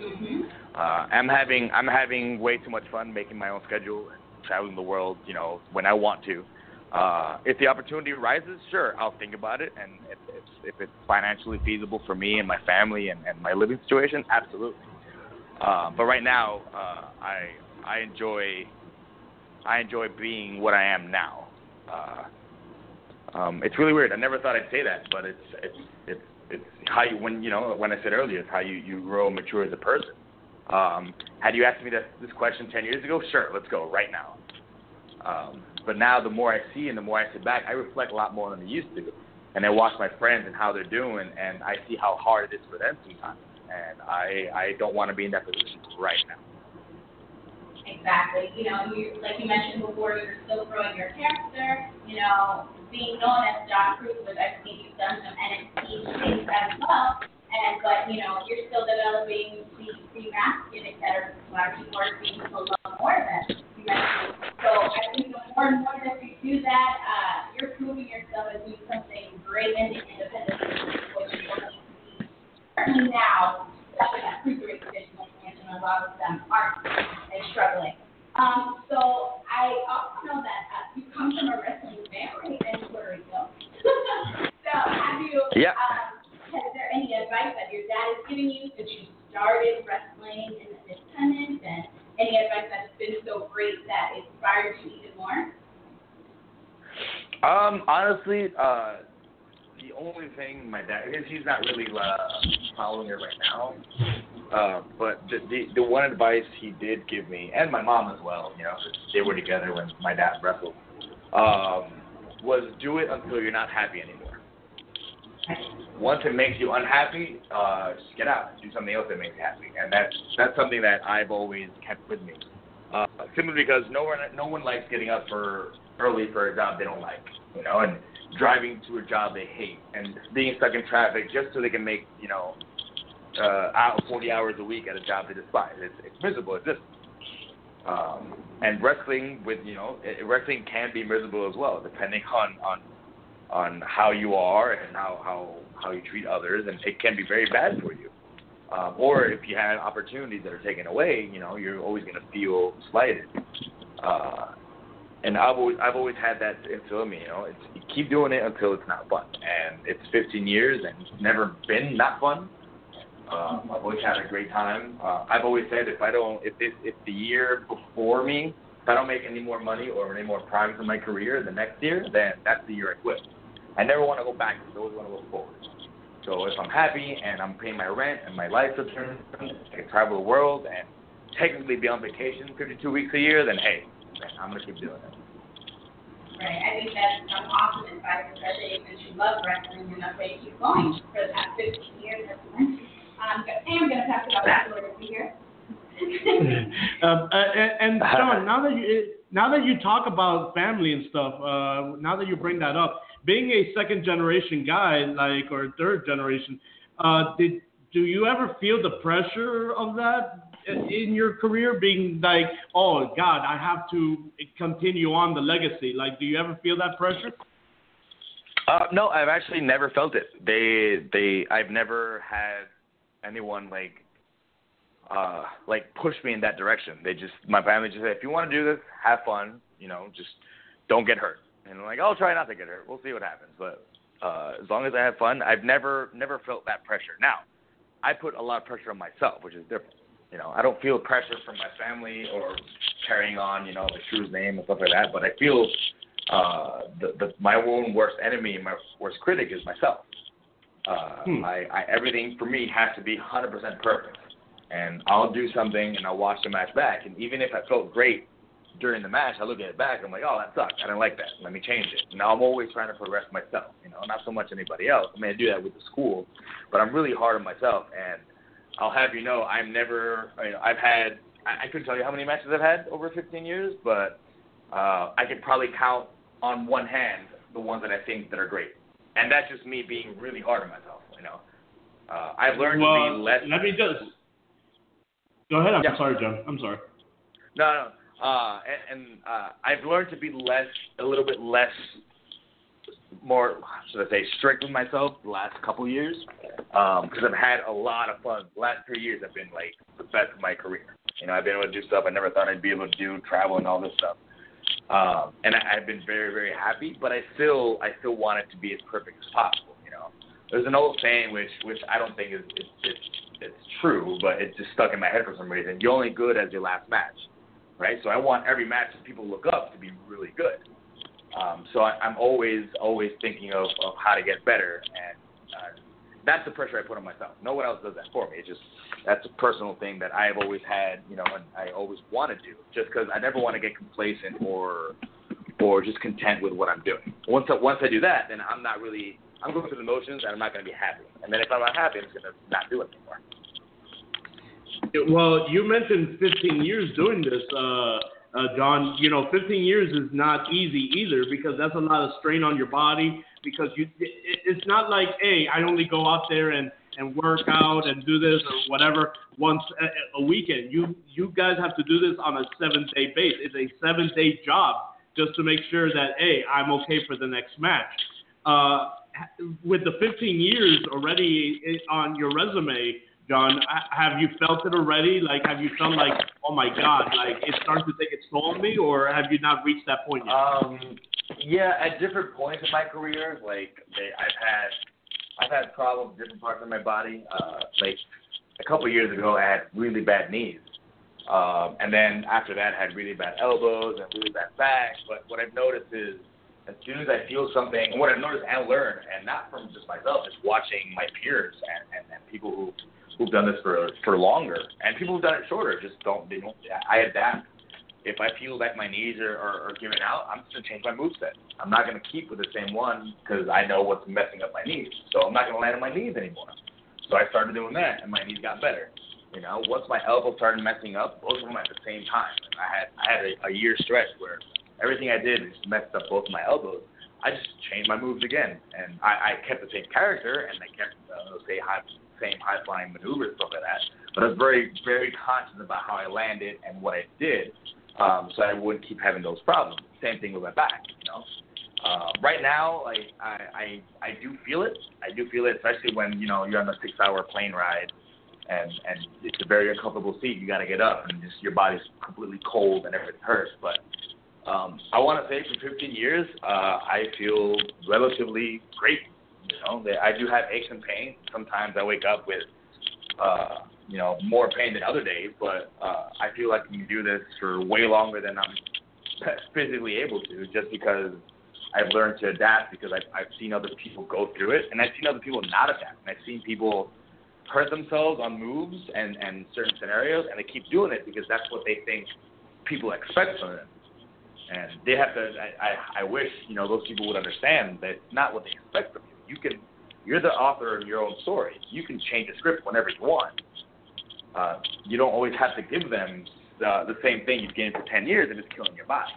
Mm-hmm. I'm having way too much fun making my own schedule and traveling the world. You know, when I want to. If the opportunity arises, sure, I'll think about it. And if it's financially feasible for me and my family and my living situation, absolutely. But right now, I enjoy being what I am now. It's really weird. I never thought I'd say that, but it's how you when I said earlier, it's how you grow and mature as a person. Had you asked me this question 10 years ago, sure, let's go right now. But now the more I see and the more I sit back, I reflect a lot more than I used to. And I watch my friends and how they're doing, and I see how hard it is for them sometimes. And I don't want to be in that position right now. Exactly. You know, like you mentioned before, you're still growing your character. You know, being known as John Cruz, which I've seen you've done some NXT things as well. But, you know, you're still developing the mask gimmick that are a lot of people are seeing a lot more than you mentioned. So I think the more important that you do that, you're proving yourself as doing something great and independent, which is certainly now, especially that cruiserweight division, like you mentioned, a lot of them aren't struggling. So I also know that you come from a wrestling family in Puerto Rico. So have you... Yeah. Is there any advice that your dad is giving you since you started wrestling in the independent, and any advice that's been so great that inspired you even more? Honestly, the only thing my dad, because he's not really following it right now, but the one advice he did give me, and my mom as well, you know, they were together when my dad wrestled, was do it until you're not happy anymore. Once it makes you unhappy, just get out. Do something else that makes you happy. And that's something that I've always kept with me. Simply because no one likes getting up early for a job they don't like, you know, and driving to a job they hate and being stuck in traffic just so they can make, you know, 40 hours a week at a job they despise. It's miserable. It's just, and wrestling with, you know, wrestling can be miserable as well, depending on how you are and how you treat others, and it can be very bad for you. Or if you have opportunities that are taken away, you know, you're always going to feel slighted. And I've always had that instilled in me, you know, you keep doing it until it's not fun. And it's 15 years and it's never been not fun. I've always had a great time. I've always said if the year before me, if I don't make any more money or any more progress in my career the next year, then that's the year I quit. I never want to go backwards. I always want to go forward. So if I'm happy and I'm paying my rent and my life return, I can travel the world and technically be on vacation 52 weeks a year, then hey, I'm going to keep doing it. Right. I think that's some awesome advice, especially since you love wrestling and that's why you keep going for that 15 years. I'm going to pass it off to Lord over here. And John, now that you talk about family and stuff, now that you bring that up, being a second generation guy, like, or third generation, do you ever feel the pressure of that in your career, being like, oh God, I have to continue on the legacy? Like, do you ever feel that pressure? No, I've actually never felt it. I've never had anyone like push me in that direction. My family just said, if you want to do this, have fun, just don't get hurt. And I'm like, I'll try not to get hurt. We'll see what happens. But as long as I have fun, I've never felt that pressure. Now, I put a lot of pressure on myself, which is different. I don't feel pressure from my family or carrying on, the Cruz name and stuff like that. But I feel my own worst enemy, my worst critic is myself. Everything for me has to be 100% perfect. And I'll do something, and I'll watch the match back. And even if I felt great during the match, I look at it back, and I'm like, oh, that sucked. I didn't like that. Let me change it. Now I'm always trying to progress myself, not so much anybody else. I mean, I do that with the school, but I'm really hard on myself. And I'll have you know, I'm never, I couldn't tell you how many matches I've had over 15 years, but I could probably count on one hand the ones that I think that are great. And that's just me being really hard on myself, I've learned to be less. Let me just. Go ahead. I'm sorry, John. I'm sorry. No. I've learned to be more, should I say, strict with myself the last couple years, because I've had a lot of fun. The last 3 years have been, like, the best of my career. I've been able to do stuff I never thought I'd be able to do, travel and all this stuff. And I've been very, very happy, but I still want it to be as perfect as possible, There's an old saying, which I don't think it's true, but it's just stuck in my head for some reason. You're only good as your last match, right? So I want every match that people look up to be really good. So I'm always thinking of how to get better, and that's the pressure I put on myself. No one else does that for me. It's just that's a personal thing that I've always had, and I always want to do, just because I never want to get complacent or just content with what I'm doing. Once I do that, then I'm going through the motions, and I'm not going to be happy. And then if I'm not happy, I'm just going to not do it anymore. Well, you mentioned 15 years doing this, John. 15 years is not easy either, because that's a lot of strain on your body, because it's not like, hey, I only go out there and work out and do this or whatever once a weekend. You guys have to do this on a 7-day base. It's a 7-day job just to make sure that, hey, I'm okay for the next match. With the 15 years already on your resume, John, have you felt it already? Like, have you felt like, oh my God, like it's starting to take its toll on me, or have you not reached that point yet? Yeah, at different points in my career, I've had problems in different parts of my body. Like a couple of years ago, I had really bad knees, and then after that, I had really bad elbows and really bad backs. But what I've noticed is, as soon as I feel something, what I've noticed and learned, and not from just myself, just watching my peers and people who've done this for longer, and people who've done it shorter, I adapt. If I feel like my knees are giving out, I'm just going to change my moveset. I'm not going to keep with the same one, because I know what's messing up my knees. So I'm not going to land on my knees anymore. So I started doing that, and my knees got better. Once my elbow started messing up, both of them at the same time. I had a year stretch where everything I did just messed up both my elbows. I just changed my moves again, and I kept the same character, and I kept the same high-flying maneuvers and stuff like that. But I was very, very conscious about how I landed and what I did, so I wouldn't keep having those problems. Same thing with my back. Right now, I do feel it. I do feel it, especially when you're on a 6-hour plane ride, and it's a very uncomfortable seat. You got to get up, and just your body's completely cold and everything hurts, but. I want to say for 15 years, I feel relatively great. I do have aches and pains. Sometimes I wake up with, more pain than other days, but I feel like I can do this for way longer than I'm physically able to, just because I've learned to adapt, because I've seen other people go through it, and I've seen other people not adapt. And I've seen people hurt themselves on moves and certain scenarios, and they keep doing it because that's what they think people expect from them. And they have to. I wish those people would understand that it's not what they expect from you. You're the author of your own story. You can change the script whenever you want. You don't always have to give them the same thing you've gained for 10 years and it's killing your body.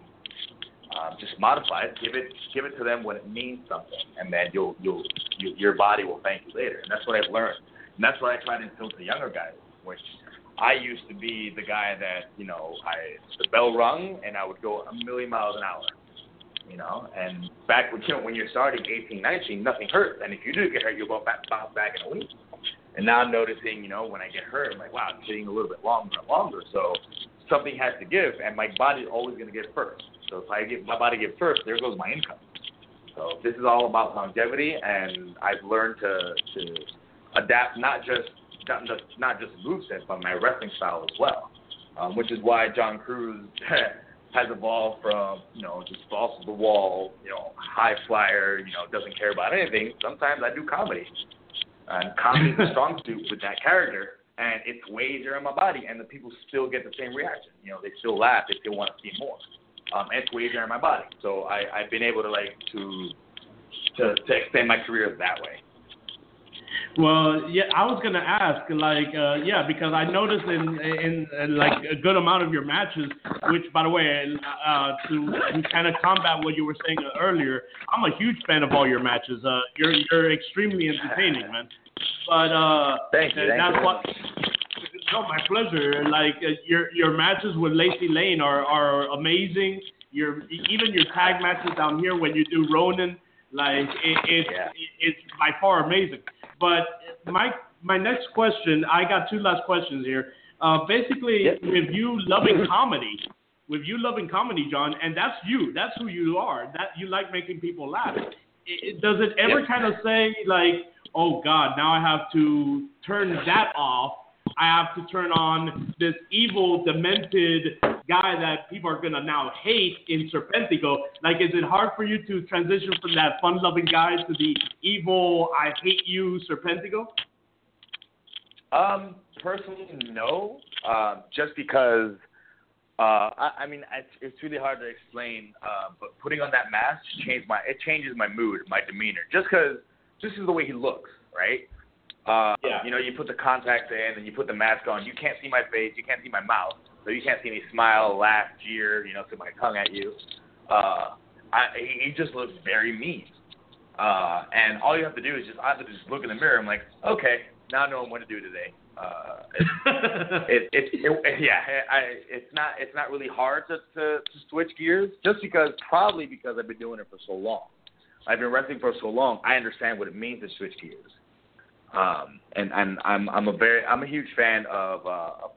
Just modify it, give it to them when it means something, and then you'll your body will thank you later. And that's what I've learned, and that's what I try to instill to the younger guys. Which I used to be the guy that the bell rung and I would go a million miles an hour, And back when you're starting 18, 19, nothing hurts, and if you do get hurt, you'll bounce back in a week. And now I'm noticing, when I get hurt, I'm like, wow, I'm sitting a little bit longer and longer. So something has to give, and my body's always going to give first. So if I give my body give first, there goes my income. So this is all about longevity, and I've learned to adapt not just moveset, but my wrestling style as well, which is why John Cruz has evolved from just falls to the wall, high flyer, doesn't care about anything. Sometimes I do comedy, and comedy is a strong suit with that character. And it's way during my body, and the people still get the same reaction. They still laugh. They still want to see more. And it's way during my body. So I've been able to, to extend my career that way. Well, yeah, I was going to ask, because I noticed in a good amount of your matches, which, by the way, to kind of combat what you were saying earlier, I'm a huge fan of all your matches. You're extremely entertaining, man. But thank you. No, my pleasure. Your matches with Lacey Lane are amazing. Even your tag matches down here when you do Ronin, it's by far amazing. But my next question, I got two last questions here. With you loving comedy, John, and that's you. That's who you are. That you like making people laugh. Does it ever kind of say oh God, now I have to turn that off? I have to turn on this evil, demented guy that people are going to now hate in Serpentico. Is it hard for you to transition from that fun-loving guy to the evil, I hate you, Serpentico? Personally, no. Just because, it's really hard to explain, but putting on that mask changes my mood, my demeanor. Just because this is the way he looks, right? You put the contacts in and you put the mask on. You can't see my face. You can't see my mouth. So you can't see me smile, laugh, jeer, stick my tongue at you. He just looks very mean. And all you have to do is I have to look in the mirror. I'm like, okay, now I know what to do today. It's not really hard to switch gears because I've been doing it for so long. I've been wrestling for so long. I understand what it means to switch gears. And I'm a huge fan of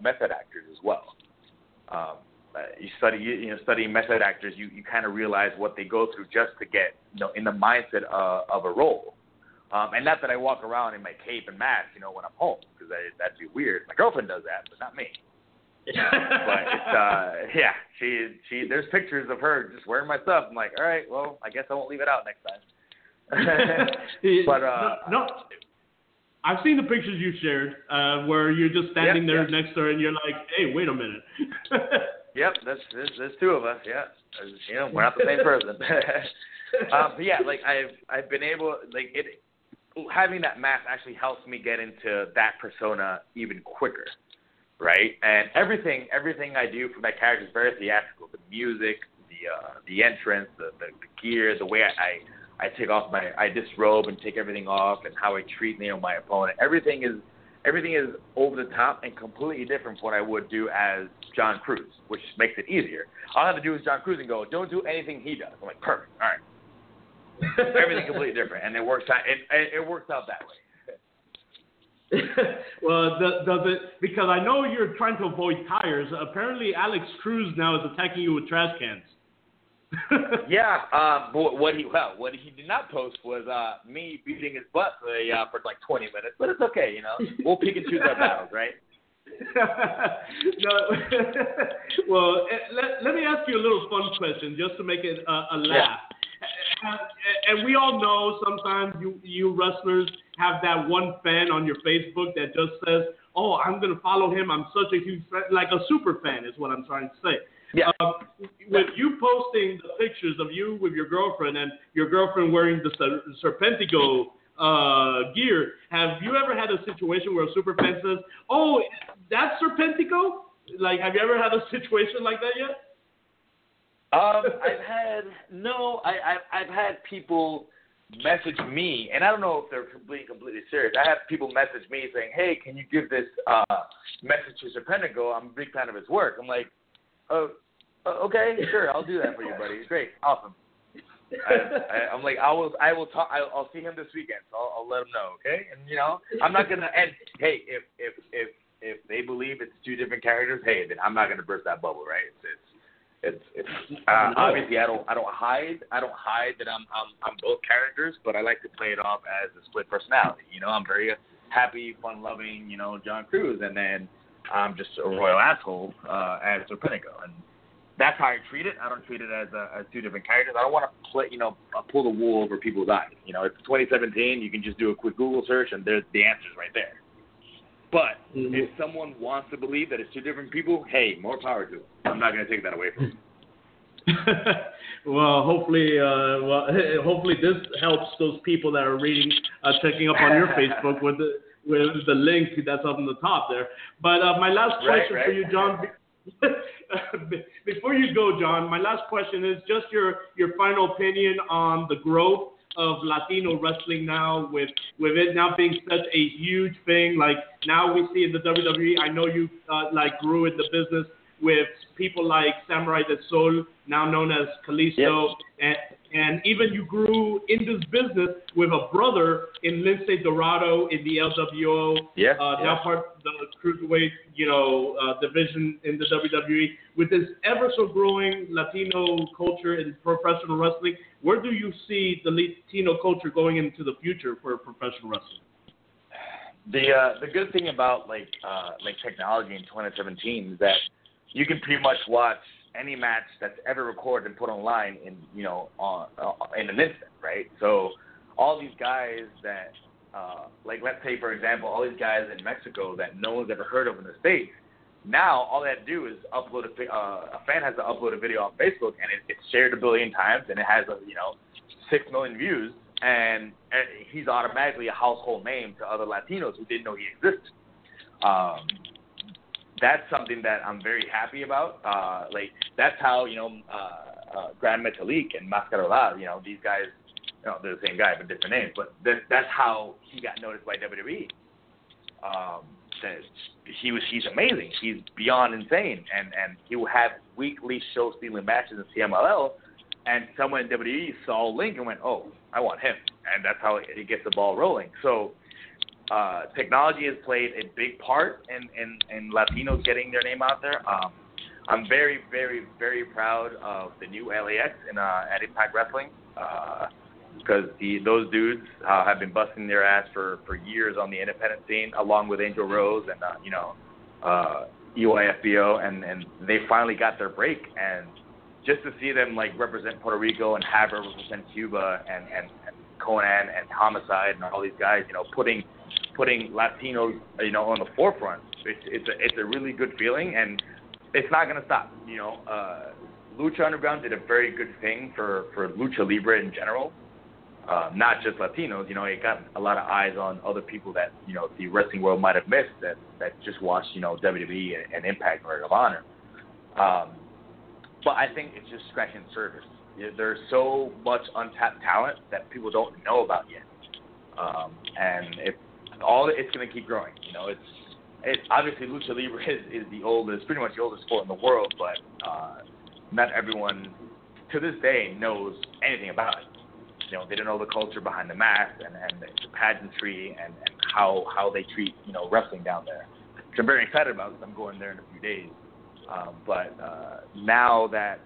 method actors as well. Studying method actors, you kind of realize what they go through just to get in the mindset of a role. And not that I walk around in my cape and mask, when I'm home, because that'd be weird. My girlfriend does that, but not me. But it's, she there's pictures of her just wearing my stuff. I'm like, all right, well, I guess I won't leave it out next time. But no. I've seen the pictures you shared where you're just standing there next to her and you're like, hey, wait a minute. Yep, there's two of us. Yeah, we're not the same person. I've been able having that mask actually helps me get into that persona even quicker, right? And everything I do for my character is very theatrical. The music, the entrance, the gear, the way I take off I disrobe and take everything off, and how I treat my opponent. Everything is over the top and completely different from what I would do as John Cruz, which makes it easier. All I have to do is John Cruz and go, don't do anything he does. I'm like, perfect, all right. Everything completely different, and it works out that way. Well, because I know you're trying to avoid tires. Apparently, Alex Cruz now is attacking you with trash cans. But what he did not post was me beating his butt for 20 minutes. But it's okay, We'll pick and choose our battles, right? No. Well, let me ask you a little fun question just to make it a laugh. Yeah. And we all know sometimes you wrestlers have that one fan on your Facebook that just says, "Oh, I'm gonna follow him. I'm such a huge fan," like a super fan is what I'm trying to say. Yeah. With you posting the pictures of you with your girlfriend and your girlfriend wearing the Serpentico gear. Have you ever had a situation where a super fan says, "Oh, that's Serpentico"? Like, have you ever had a situation like that yet? I've had people message me, and I don't know if they're completely serious. I have people message me saying, "Hey, can you give this message to Serpentico? I'm a big fan of his work." I'm like, "Okay, sure, I'll do that for you, buddy. Great, awesome." I'm like, I will talk. I'll see him this weekend. So I'll let him know, okay? And you know, I'm not gonna. And hey, if they believe it's two different characters, hey, then I'm not gonna burst that bubble, right? It's obviously I don't hide that I'm both characters, but I like to play it off as a split personality. You know, I'm very happy, fun-loving, you know, John Cruz, and then I'm just a royal asshole as Serpentico, and that's how I treat it. I don't treat it as two different characters. I don't want to play, you know, pull the wool over people's eyes. You know, it's 2017. You can just do a quick Google search, and there's the answer's right there. But if someone wants to believe that it's two different people, hey, more power to them. I'm not going to take that away from them. Well, hopefully this helps those people that are reading, checking up on your Facebook with the link that's up on the top there. But my last question for you, John. Before you go, John, my last question is just your final opinion on the growth of Latino wrestling now, with it now being such a huge thing. Like, now we see in the WWE, I know you grew in the business with people like Samurai del Sol, now known as Kalisto, yes. and even you grew in this business with a brother in Lince Dorado in the LWO, yes. Now part of the cruiserweight, you know, division in the WWE. With this ever so growing Latino culture in professional wrestling, where do you see the Latino culture going into the future for professional wrestling? The good thing about like technology in 2017 is that you can pretty much watch any match that's ever recorded and put online in an instant, right? So all these guys that, let's say, for example, all these guys in Mexico that no one's ever heard of in the States, now all they have to do is upload a fan has to upload a video on Facebook, and it's shared a billion times, and it has, 6 million views, and he's automatically a household name to other Latinos who didn't know he existed. That's something that I'm very happy about. That's how, Grand Metalik and Mascarada, these guys, they're the same guy but different names. But that's how he got noticed by WWE. He's amazing. He's beyond insane, and he will have weekly show stealing matches in CMLL. And someone in WWE saw a link and went, "Oh, I want him," and that's how it gets the ball rolling. So. Technology has played a big part in Latinos getting their name out there. I'm very, very, very proud of the new LAX at Impact Wrestling, because those dudes have been busting their ass for years on the independent scene, along with Angel Rose and EYFBO, and they finally got their break. And just to see them represent Puerto Rico and have her represent Cuba and Conan and Homicide and all these guys, putting Latinos, on the forefront. It's a really good feeling, and it's not going to stop. Lucha Underground did a very good thing for Lucha Libre in general, not just Latinos. It got a lot of eyes on other people that, the wrestling world might have missed that just watched, WWE and Impact or Ring of Honor. But I think it's just scratching the surface. There's so much untapped talent that people don't know about yet. And it's going to keep growing. It's obviously Lucha Libre is pretty much the oldest sport in the world, but not everyone to this day knows anything about it. They don't know the culture behind the mask and the pageantry and how they treat, wrestling down there, which I'm very excited about because I'm going there in a few days. But now that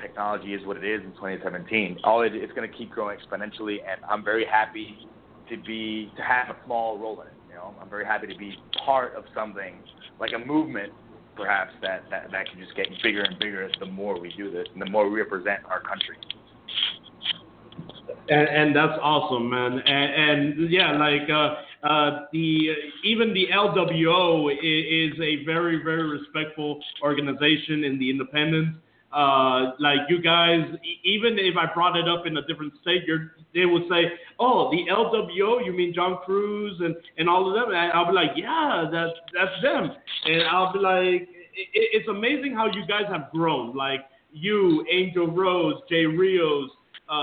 technology is what it is in 2017, it's going to keep growing exponentially, and I'm very happy to have a small role in it. I'm very happy to be part of something like a movement, perhaps that can just get bigger and bigger the more we do this and the more we represent our country. And that's awesome, man. And yeah, even the LWO is a very, very respectful organization in the independents. Like you guys, even if I brought it up in a different state, they would say, "Oh, the LWO, you mean John Cruz and all of them?" And I'll be like, "Yeah, that's them." And I'll be like, "It's amazing how you guys have grown. Like you, Angel Rose, Jay Rios,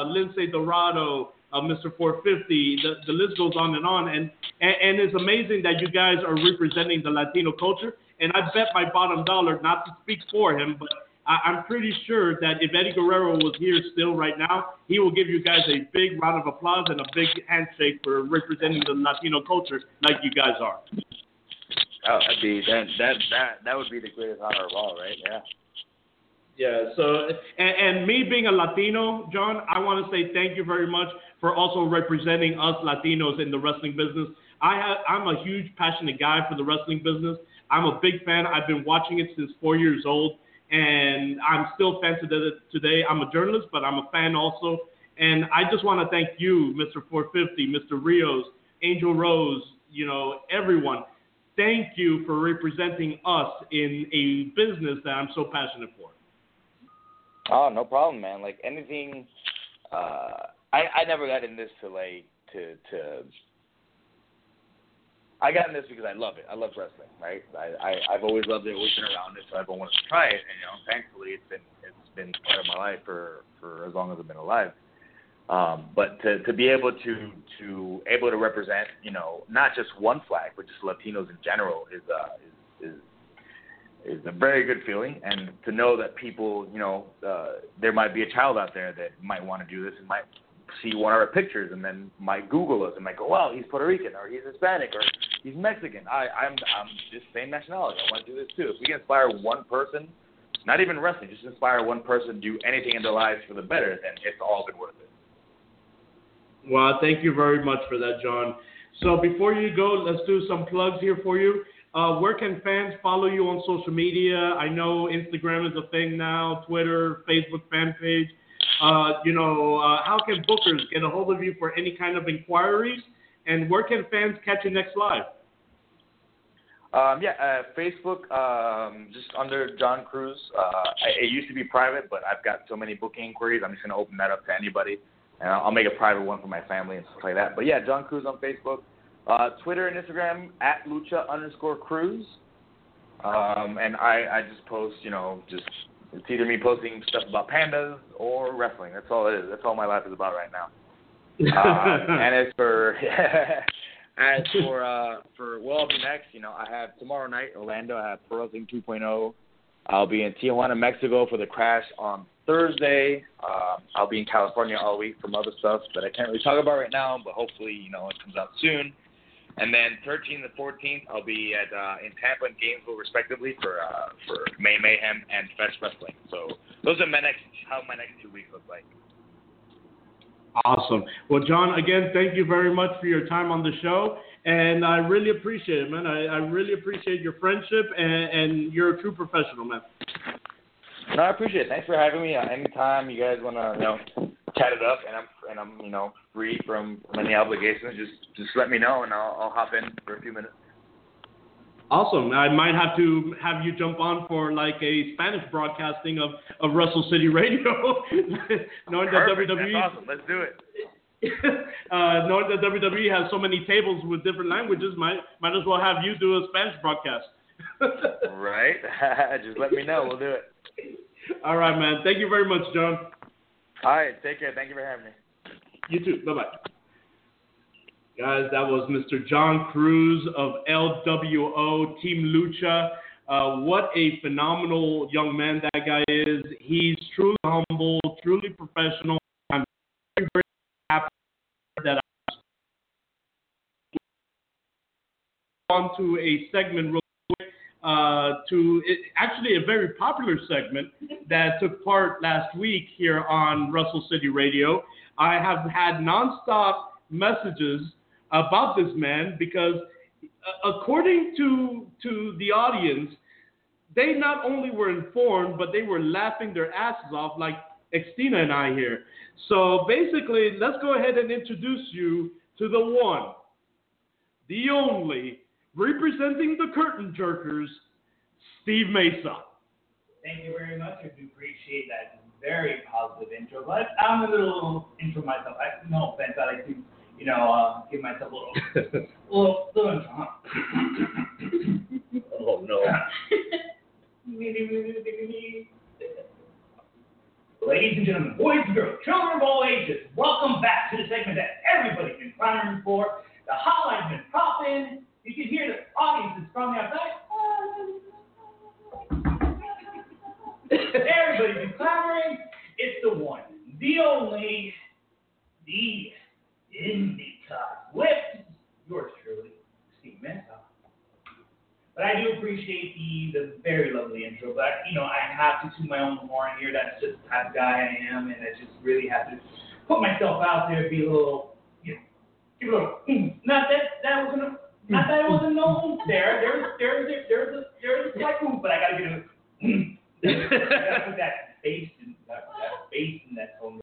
Lindsay Dorado, Mr. 450. The list goes on, and it's amazing that you guys are representing the Latino culture. And I bet my bottom dollar, not to speak for him, but I'm pretty sure that if Eddie Guerrero was here still right now, he will give you guys a big round of applause and a big handshake for representing the Latino culture like you guys are." Oh, I mean, that would be the greatest honor of all, right? Yeah. Yeah. So, and me being a Latino, John, I want to say thank you very much for also representing us Latinos in the wrestling business. I'm a huge passionate guy for the wrestling business. I'm a big fan. I've been watching it since 4 years old. And I'm still a fan today. I'm a journalist, but I'm a fan also. And I just want to thank you, Mr. 450, Mr. Rios, Angel Rose, everyone. Thank you for representing us in a business that I'm so passionate for. Oh, no problem, man. Like anything, I never got in this I got in this because I love it. I love wrestling, right? I've always loved it, always been around it, so I've always wanted to try it. And thankfully, it's been part of my life for as long as I've been alive. But to be able to represent, not just one flag, but just Latinos in general is a very good feeling. And to know that people, there might be a child out there that might want to do this and might see one of our pictures and then might Google us and might go, "Wow, he's Puerto Rican or he's Hispanic or he's Mexican. I'm this same nationality. I want to do this too." If we can inspire one person, not even wrestling, just inspire one person to do anything in their lives for the better, then it's all been worth it. Well, thank you very much for that, John. So before you go, let's do some plugs here for you. Where can fans follow you on social media? I know Instagram is a thing now, Twitter, Facebook fan page. How can bookers get a hold of you for any kind of inquiries? And where can fans catch you next live? Facebook, just under John Cruz. It used to be private, but I've got so many booking inquiries, I'm just going to open that up to anybody. And I'll make a private one for my family and stuff like that. But, yeah, John Cruz on Facebook. Twitter and Instagram, @Lucha_Cruz. And I just post, it's either me posting stuff about pandas or wrestling. That's all it is. That's all my life is about right now. And as for what I'll do next, I have tomorrow night Orlando. I have Pro Wrestling 2.0. I'll be in Tijuana, Mexico for the Crash on Thursday. I'll be in California all week from other stuff that I can't really talk about right now, but hopefully, it comes out soon. And then 13th and 14th, I'll be in Tampa and Gainesville, respectively, for May Mayhem and Fest Wrestling. So those are how my next 2 weeks look like. Awesome. Well, John, again, thank you very much for your time on the show. And I really appreciate it, man. I really appreciate your friendship, and you're a true professional, man. No, I appreciate it. Thanks for having me. Anytime you guys want to, chat it up, and I'm free from any obligations. Just let me know, and I'll hop in for a few minutes. Awesome. I might have to have you jump on for like a Spanish broadcasting of Russell City Radio, knowing that WWE. That's awesome. Let's do it. Knowing that WWE has so many tables with different languages, might as well have you do a Spanish broadcast. Right. Just let me know. We'll do it. All right, man. Thank you very much, John. All right, take care. Thank you for having me. You too. Bye-bye. Guys, that was Mr. John Cruz of LWO, Team Lucha. What a phenomenal young man that guy is. He's truly humble, truly professional. I'm very, very happy that I'm on to a segment real quick. Actually a very popular segment that took part last week here on Russell City Radio. I have had nonstop messages about this man because, according to the audience, they not only were informed, but they were laughing their asses off like Xtina and I here. So basically, let's go ahead and introduce you to the one, the only, representing the Curtain Jerkers, Steve Mesa. Thank you very much. I do appreciate that very positive intro. But I'm going to do a little intro myself. No offense, I like to, you know, give myself a little intro. Huh? Oh, no. Ladies and gentlemen, boys and girls, children of all ages, welcome back to the segment that everybody's been clamoring for. The hotline's been popping. You can hear the audience is from the outside. Everybody's been clamoring. It's the one, the only, the IndyCut with yours truly, Steve Mesa. But I do appreciate the very lovely intro. But, you know, I have to toot my own horn here. That's just the type of guy I am. And I just really have to put myself out there, be a little, you know, give a little, not that it wasn't no there. There's a slight move, but I got to get a, I got to put that bass in, that tone.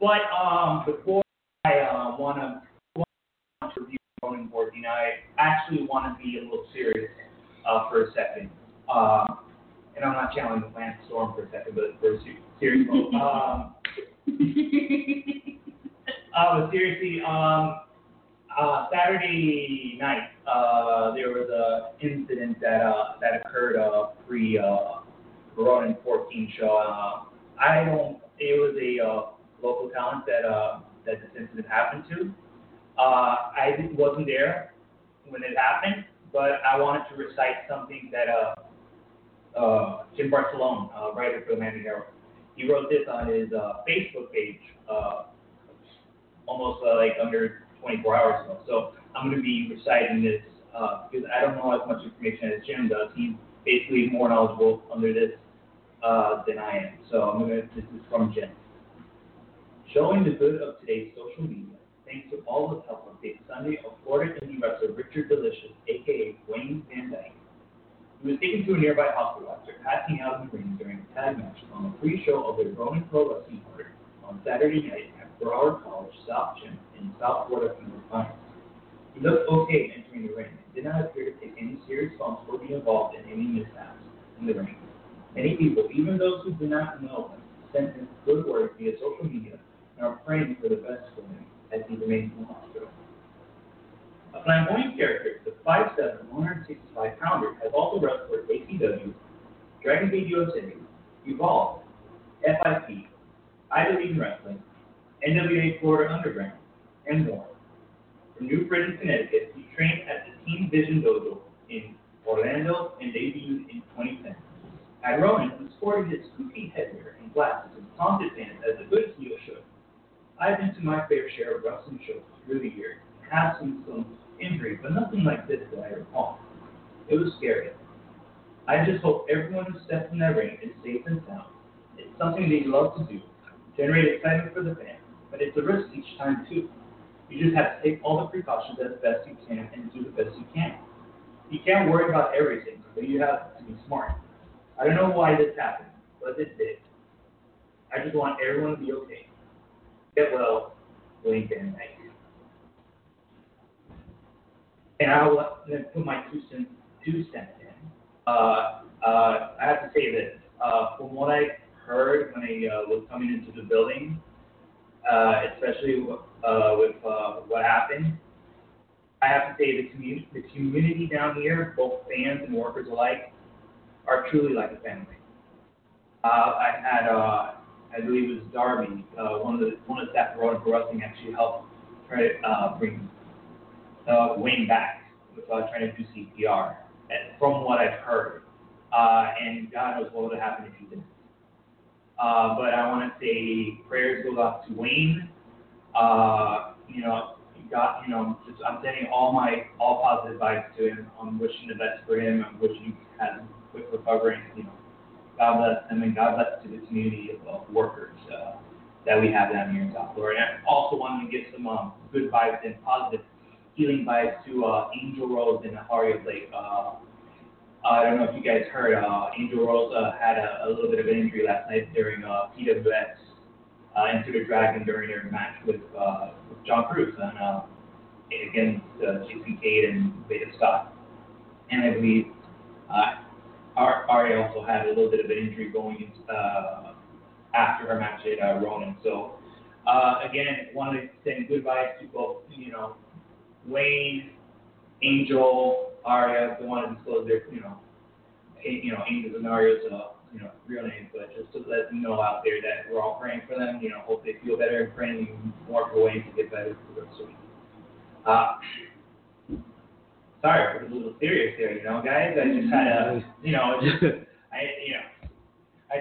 But before I want to review Ronin 14, I actually want to be a little serious for a second. And I'm not challenging the Lance Storm for a second, but for a serious moment. But seriously, Saturday night, there was an incident that occurred pre Ronin 14 show. It was a local talent that this incident happened to. I wasn't there when it happened, but I wanted to recite something that Jim Barcelone, writer for the Miami Herald, he wrote this on his Facebook page, almost like under 24 hours ago. So I'm going to be reciting this because I don't know as much information as Jim does. He's basically more knowledgeable under this than I am. So this is from Jim. Showing the good of today's social media, thanks to all the help on Big Sunday of Florida indie wrestler Richard Delicious, a.k.a. Wayne Van Dyke. He was taken to a nearby hospital after passing out in the ring during a tag match on a pre-show of the Ronin Pro Wrestling Order on Saturday night at Broward College South Gym in South Florida from the finals. He looked okay entering the ring and did not appear to take any serious bumps or be involved in any mishaps in the ring. Many people, even those who do not know him, sent him good words via social media and are praying for the best for him as he remains in the hospital. A flamboyant character, the 5'7", 165-pounder, has also wrestled for WCW, Dragon Gate USA, Evolve, FIP, IW Wrestling, NWA Florida Underground, and more. From New Britain, Connecticut, he trained at the Team Vision Dojo in Orlando and debuted in 2010. At Ronin, he sported his goofy headwear and glasses and taunted fans as a good heel should. I've been to my fair share of wrestling shows through the years and have seen some injury, but nothing like this that I recall. It was scary. I just hope everyone who steps in that ring is safe and sound. It's something they love to do, generate excitement for the fans, but it's a risk each time too. You just have to take all the precautions as best you can and do the best you can. You can't worry about everything, but you have to be smart. I don't know why this happened, but it did. I just want everyone to be okay. Get well, Wayne Van Dyke. And I will put my two cents in. I have to say this. From what I heard when I was coming into the building, especially with what happened, I have to say the community down here, both fans and workers alike, are truly like a family. I had, I believe it was Darby, one of the staff at Ronin Pro Wrestling actually helped try to bring Wayne back without trying to do CPR. And from what I've heard, and God knows what would have happened if he didn't. But I want to say prayers go out to Wayne. I'm sending all positive vibes to him. I'm wishing the best for him. I'm wishing he has a quick recovery. You know, God bless him and God bless to the community of workers that we have down here in South Florida. And I also wanted to give some good vibes and positive healing vibes to Angel Rose and Aharia Blake. I don't know if you guys heard, Angel Rose had a little bit of an injury last night during PWX Into the Dragon during their match with John Cruz and against Jason Cade and Beta Scott. And I believe Ari also had a little bit of an injury going after her match at Ronin. So, again, wanted to send good vibes to both, you know, Wayne, Angel, Aria. They wanted to disclose their, you know, Angel's and Aria's, you know, real names, but just to let them know out there that we're all praying for them. You know, hope they feel better and praying more for Wayne to get better for them soon. Sorry, I was a little serious there, you know, guys. I just had to, you know, I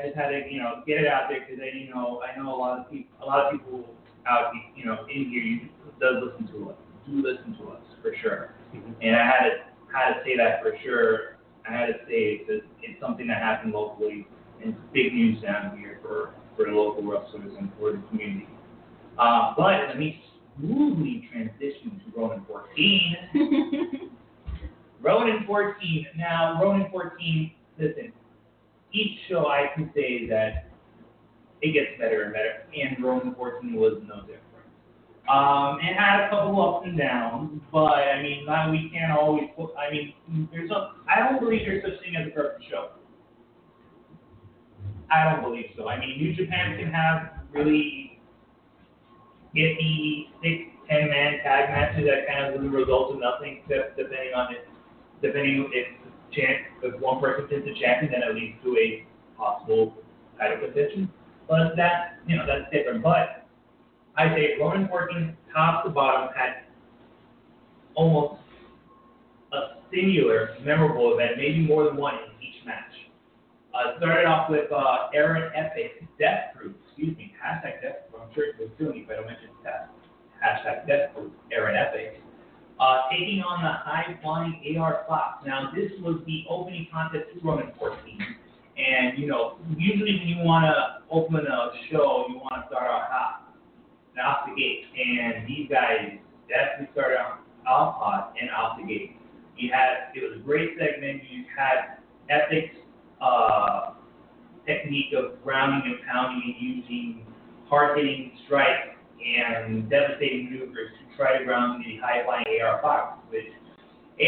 just had to get it out there because I know a lot of people out, you know, in here do listen to us for sure. And I had to say that for sure. I had to say it's something that happened locally, and it's big news down here for the local wrestlers and for the community. But let me smoothly transition to Ronin 14. Ronin 14. Now, Ronin 14, listen, each show I can say that it gets better and better, and Ronin 14 was no different. It had a couple ups and downs, but I mean, we can't always. I mean, I don't believe there's such thing as a perfect show. I don't believe so. I mean, New Japan can have really iffy 6-10 man tag matches that kind of result in nothing, except if one person is the champion, then it leads to a possible title contention. But that's different. But I say Ronin 14, top to bottom, had almost a singular memorable event, maybe more than one in each match. Started off with Aaron Epic's Death Proof, #DeathProof, I'm sure it was silly if I don't mention that, #DeathProof, Aaron Epic, taking on the high-flying AR Fox. Now, this was the opening contest to Ronin 14. And, you know, usually when you want to open a show, you want to start out hot. Off the gate, and these guys definitely started off hot and off the gate. It was a great segment. You had Epic's technique of grounding and pounding and using hard-hitting strikes and devastating maneuvers to try to ground the high-flying AR Fox, which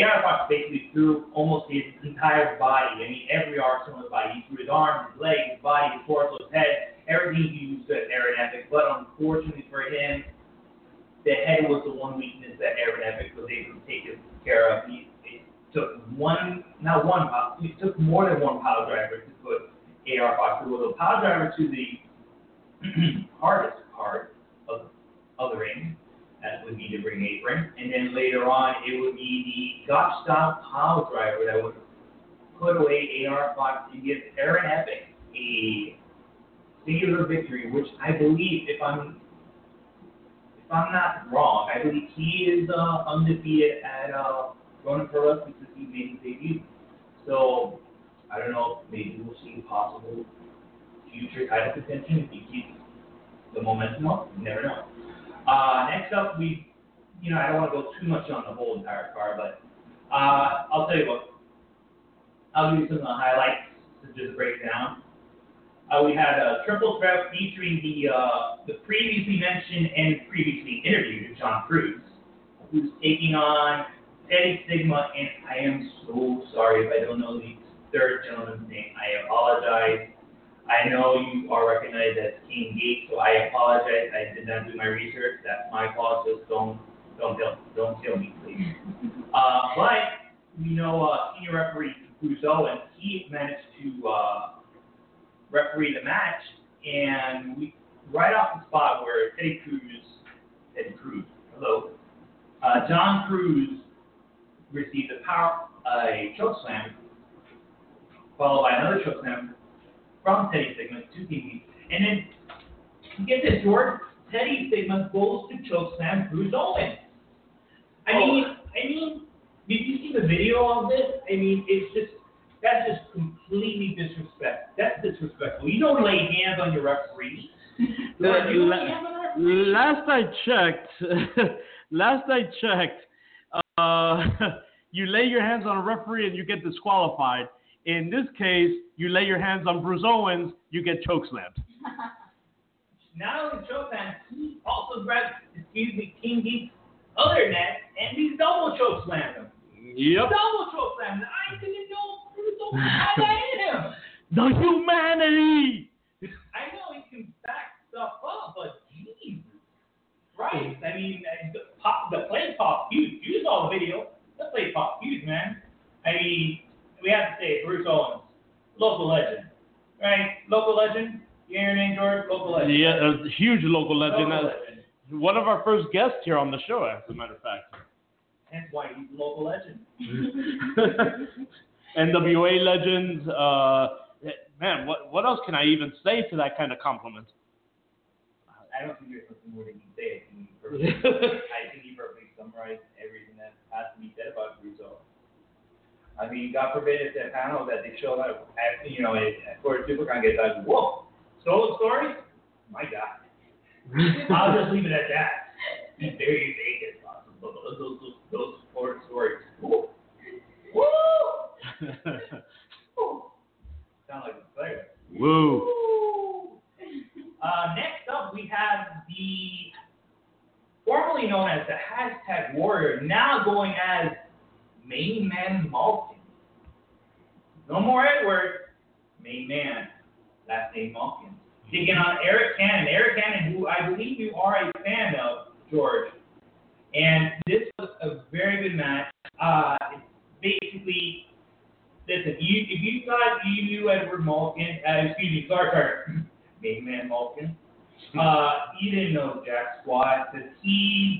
AR Fox basically threw almost his entire body. I mean, every arsenal of his body. He threw his arms, his legs, his body, his torso, his head. Everything he used at Aaron Epic, but unfortunately for him, the head was the one weakness that Aaron Epic was able to take care of. He took more than one power driver to put AR Fox. It was a power driver to the hardest part of the ring, that would be the ring apron, and then later on it would be the Gotch style power driver that would put away AR Fox and give Aaron Epic a singular victory, which I believe, if I'm not wrong, I believe he is undefeated at Ronin Pro Wrestling since he made his debut. So I don't know, maybe we'll see possible future title contention if he keeps the momentum up. You never know. Next up, I don't want to go too much on the whole entire card, but I'll tell you what. I'll give you some of the highlights to just break down. We had a triple threat featuring the previously mentioned and previously interviewed John Cruz, who's taking on Eddie Sigma, and I am so sorry if I don't know the third gentleman's name. I apologize. I know you are recognized as King Gate, so I apologize. I did not do my research. That's my fault. Just don't kill me, please. But we know senior referee Bruce Owen, he managed to referee the match, and we right off the spot where John Cruz received a choke slam, followed by another choke slam from Teddy Sigma to King, and then get this, George, Teddy Sigma goes to choke slam Cruz Owens. I mean, did you see the video of this? I mean, it's just. That's just completely disrespectful. That's disrespectful. You don't lay hands on your referee. Last I checked, you lay your hands on a referee and you get disqualified. In this case, you lay your hands on Bruce Owens, you get chokeslammed. Not only chokeslammed, he also grabs King Geek's other neck and he's double chokeslammed him. Yep. Double chokeslammed. I didn't know. so mad at him. The humanity. I know he can back stuff up, but Jesus Christ. I mean, the place popped huge. You saw the video. The place popped huge, man. I mean, we have to say it. Bruce Owens, local legend. Right? Local legend. You hear your name, George? Local legend. Yeah, a huge local legend. Local legend. One of our first guests here on the show, as a matter of fact. That's why he's a local legend. NWA legends. Man, what else can I even say to that kind of compliment? I don't think there's something more that you can say. I think he perfectly summarized everything that has to be said about Bruce Owens. I mean, God forbid if that panel that they showed up, you know, at Court of Supercon gets out, whoa, solo story? My God. I'll just leave it at that. He's very vague as possible. Those horror stories. Woo! Woo! Sound like a player. Woo! Next up, we have the formerly known as the Hashtag Warrior, now going as Main Man Malkin. No more Edward. Main Man. Last name Malkin. Digging on Eric Cannon. Eric Cannon, who I believe you are a fan of, George. And this was a very good match. Basically, listen, if you thought you knew Edward Malkin, Main Man Malkin, you didn't know jack squat, because he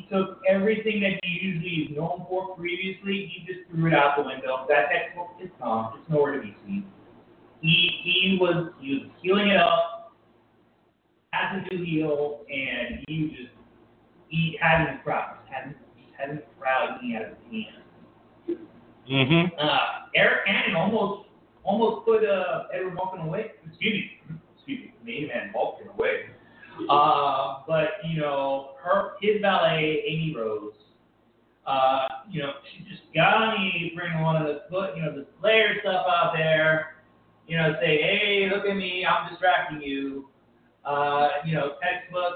took everything that he usually is known for previously, he just threw it out the window. That textbook is gone. It's nowhere to be seen. He was healing it up. As a new heel, and he had his crowd. He had his crowd eating out of his hands. Mm-hmm. Eric Cannon almost put Edward Malkin away. Excuse me, Main Man Malkin away. But you know, his valet, Amy Rose. You know, she just got on the apron, the Slayer stuff out there. You know, say, hey, look at me, I'm distracting you. Textbook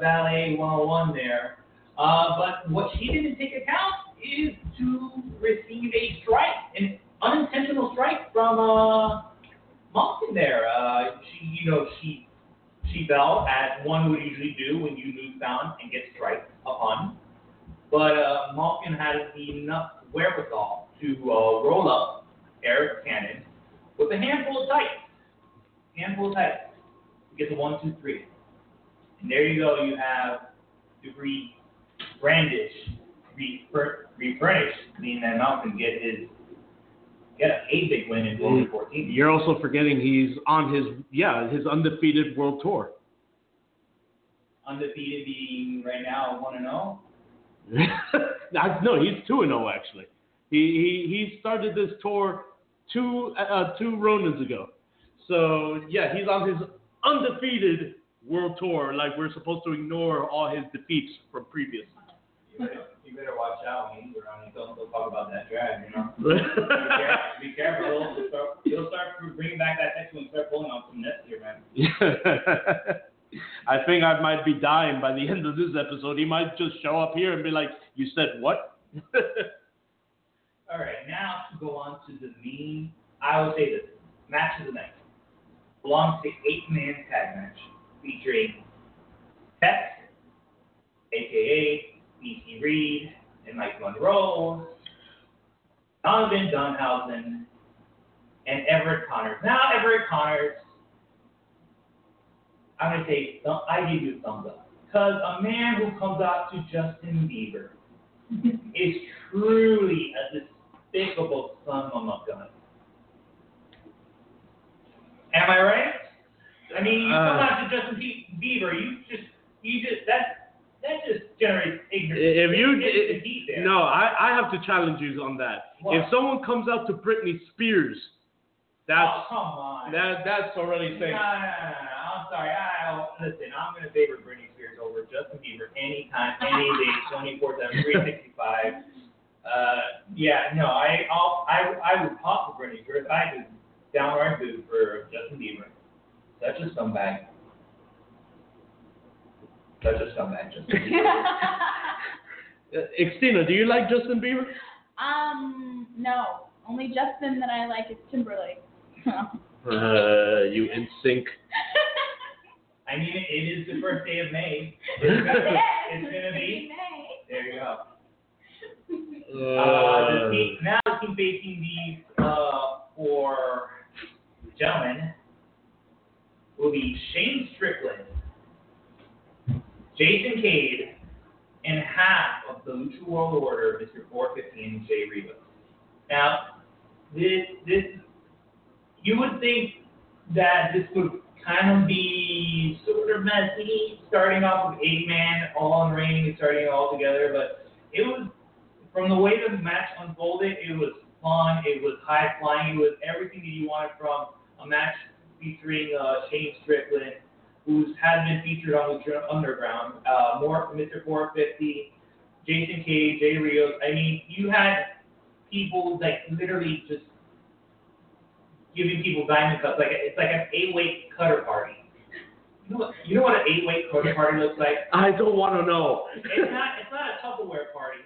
Ballet 101 there. But what she didn't take account is to receive a strike, an unintentional strike from Malkin there. She fell as one would usually do when you move down and get striked upon. But Malkin had enough wherewithal to roll up Eric Cannon with a handful of dice. Get the 1, 2, 3. And there you go. You have to refurnish Main Man Malkin, get a big win in 2014. You're also forgetting he's on his undefeated world tour. Undefeated being right now 1-0? No, he's 2-0 actually. He started this tour two Ronins ago. So yeah, he's on his undefeated world tour, like we're supposed to ignore all his defeats from previous. You better watch out when he's around. Don't talk about that drag, you know. Be careful. You'll start bringing back that text and start pulling on some nets here, man. I think I might be dying by the end of this episode. He might just show up here and be like, "You said what?" All right, now to go on to the main. I would say the match of the night. Belongs to an 8-man tag match featuring Tex, a.k.a. BC Reed, and Mike Monroe, Donovan Dunhausen, and Everett Connors. Now, Everett Connors, I'm going to say, I give you a thumbs up. Because a man who comes out to Justin Bieber is truly a despicable son of a gun. Am I right? I mean, you come out to Justin Bieber, that just generates ignorance. I have to challenge you on that. What? If someone comes out to Britney Spears, that's already saying. No, I'm sorry. Listen, I'm going to favor Britney Spears over Justin Bieber anytime, any day, 24/7, 365. I would pop for Britney Spears. I do. Downright boo for Justin Bieber. Such a scumbag, Justin Bieber. Xtina, do you like Justin Bieber? No. Only Justin that I like is Timberlake. You in sync. I mean, it is the first day of May. It's gonna be May. There you go. Now I'm baking these for the gentlemen will be Shane Strickland, Jason Cade, and half of the Lucha World Order, Mr. 415, Jay Rivas. Now, this you would think that this would kind of be sort of messy, starting off with 8-man, all in ring, and starting all together, but it was, from the way the match unfolded, it was fun, it was high-flying, it was everything that you wanted from a match featuring Shane Strickland, who has been featured on Lucha Underground, Mr. 450, Jason Cade, Jay Rios. I mean, you had people like literally just giving people diamond cuts. It's like an 8-way cutter party. You know what an 8-way cutter party looks like? I don't want to know. It's not a Tupperware party.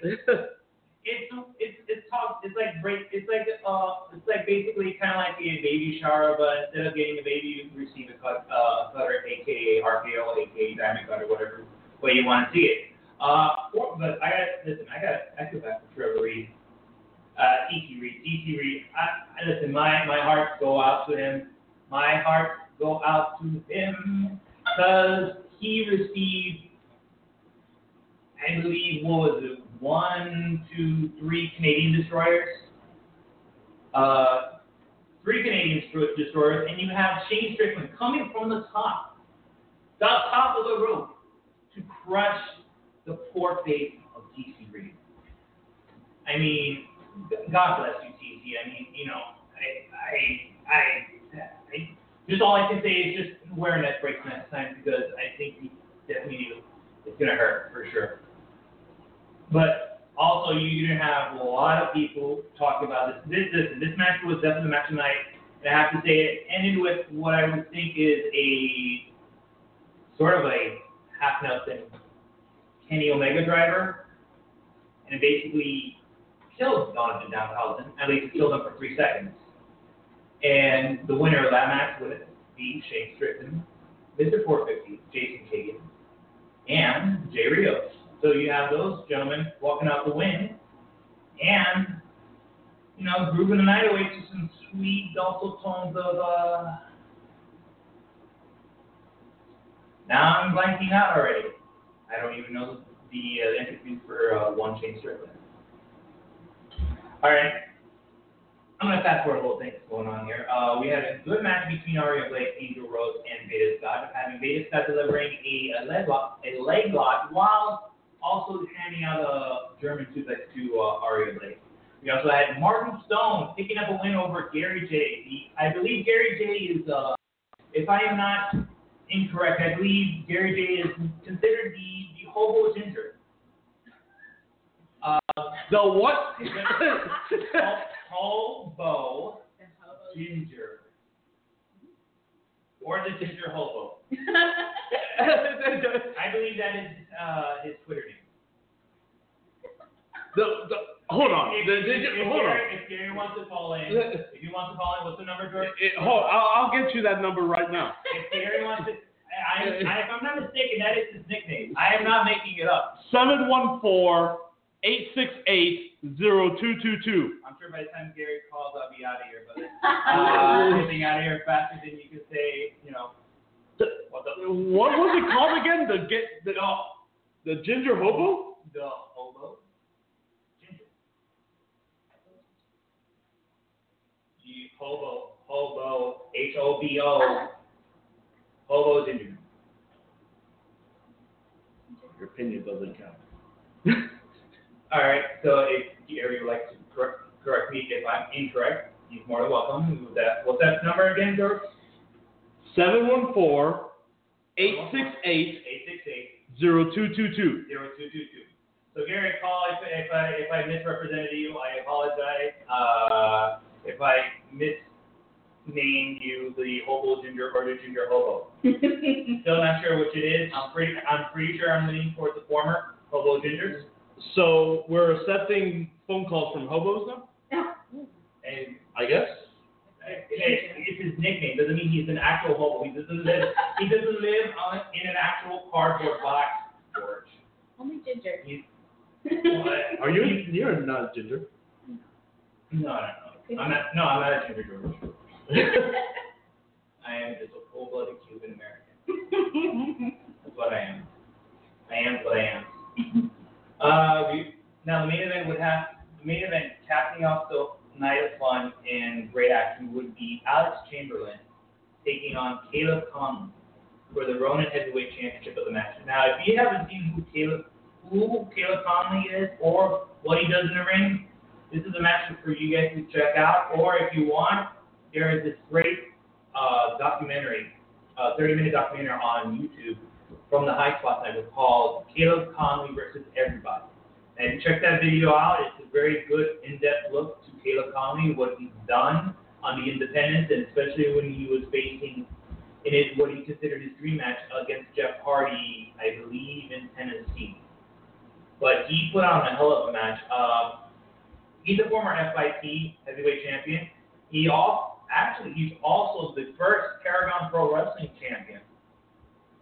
It's like basically kind of like the baby shower, but instead of getting a baby, you receive a cutter, aka RKO, aka diamond cutter, whatever way you want to see it. I feel bad for Trevor Reed. E.T. Reed. Listen, my hearts go out to him. My hearts go out to him because he received, I believe, what was it, 1, 2, 3 Canadian destroyers. 3 Canadian destroyers, and you have Shane Strickland coming from the top of the rope, to crush the poor face of T.C. Reed. I mean, God bless you, T.C. I mean, you know, I just all I can say is just wear a neck brace next time because I think he definitely knew it's gonna hurt for sure. But also, you're gonna have a lot of people talking about this. This match was definitely the match of the night, and I have to say it ended with what I would think is a sort of a half nothing Kenny Omega driver, and it basically killed Donovan Downhausen. At least it killed him for 3 seconds. And the winner of that match would be Shane Strickland, Mr. 450, Jason Cade, and Jay Rios. So you have those gentlemen walking out the win, and you know, grooving the night away to some sweet dulcet tones of now I'm blanking out already. I don't even know the entries for one Shane Strickland. All right, I'm gonna fast forward a little thing that's going on here. We had a good match between Aria Blake, Angel Rose, and Beta Scott, having Beta Scott delivering a leg lock while also handing out a German suplex to Aria Blake. We also had Martin Stone picking up a win over Gary J. I believe Gary J is, if I am not incorrect, I believe Gary J is considered the hobo ginger. The what? Hobo ginger. Or the ginger hobo. I believe that is his Twitter name. Hold on. If Gary wants to call in, what's the number, George? I'll get you that number right now. If Gary wants to... if I'm not mistaken, that is his nickname. I am not making it up. 714-868-0222. I'm sure by the time Gary calls, I'll be out of here, but I'm getting out of here faster than you could say, you know. What was it called again? The ginger hobo? The hobo? Ginger. Hobo. H-O-B-O. Hobo ginger. Your opinion doesn't count. All right, so if Gary would like to correct me if I'm incorrect, he's more than welcome. What's that number again, George? 714-868-0222. So Gary, call if I misrepresented you, I apologize. If I misnamed you the hobo ginger or the ginger hobo. Still not sure which it is. I'm pretty sure I'm leaning towards the former, hobo gingers. So we're accepting phone calls from hobos now? Yeah. And I guess. It's his nickname. Doesn't mean he's an actual hobo. He doesn't live in an actual cardboard box, George. Only Ginger. Are you? You're not Ginger. No. I'm not a Ginger, George. I am just a full-blooded Cuban American. That's what I am. Now the main event capping off the night of fun and great action would be Alex Chamberlain taking on Caleb Conley for the Ronin Heavyweight Championship of the match. Now, if you haven't seen who Caleb Conley is or what he does in the ring, this is a match for you guys to check out. Or if you want, there is this great documentary, 30-minute documentary on YouTube from the High Spot Network called Caleb Conley versus Everybody. And check that video out. It's a very good, in-depth look to Caleb Conley, what he's done on the independents, and especially when he was facing what he considered his dream match against Jeff Hardy, I believe, in Tennessee. But he put on a hell of a match. He's a former FIT heavyweight champion. He's also the first Paragon Pro Wrestling champion.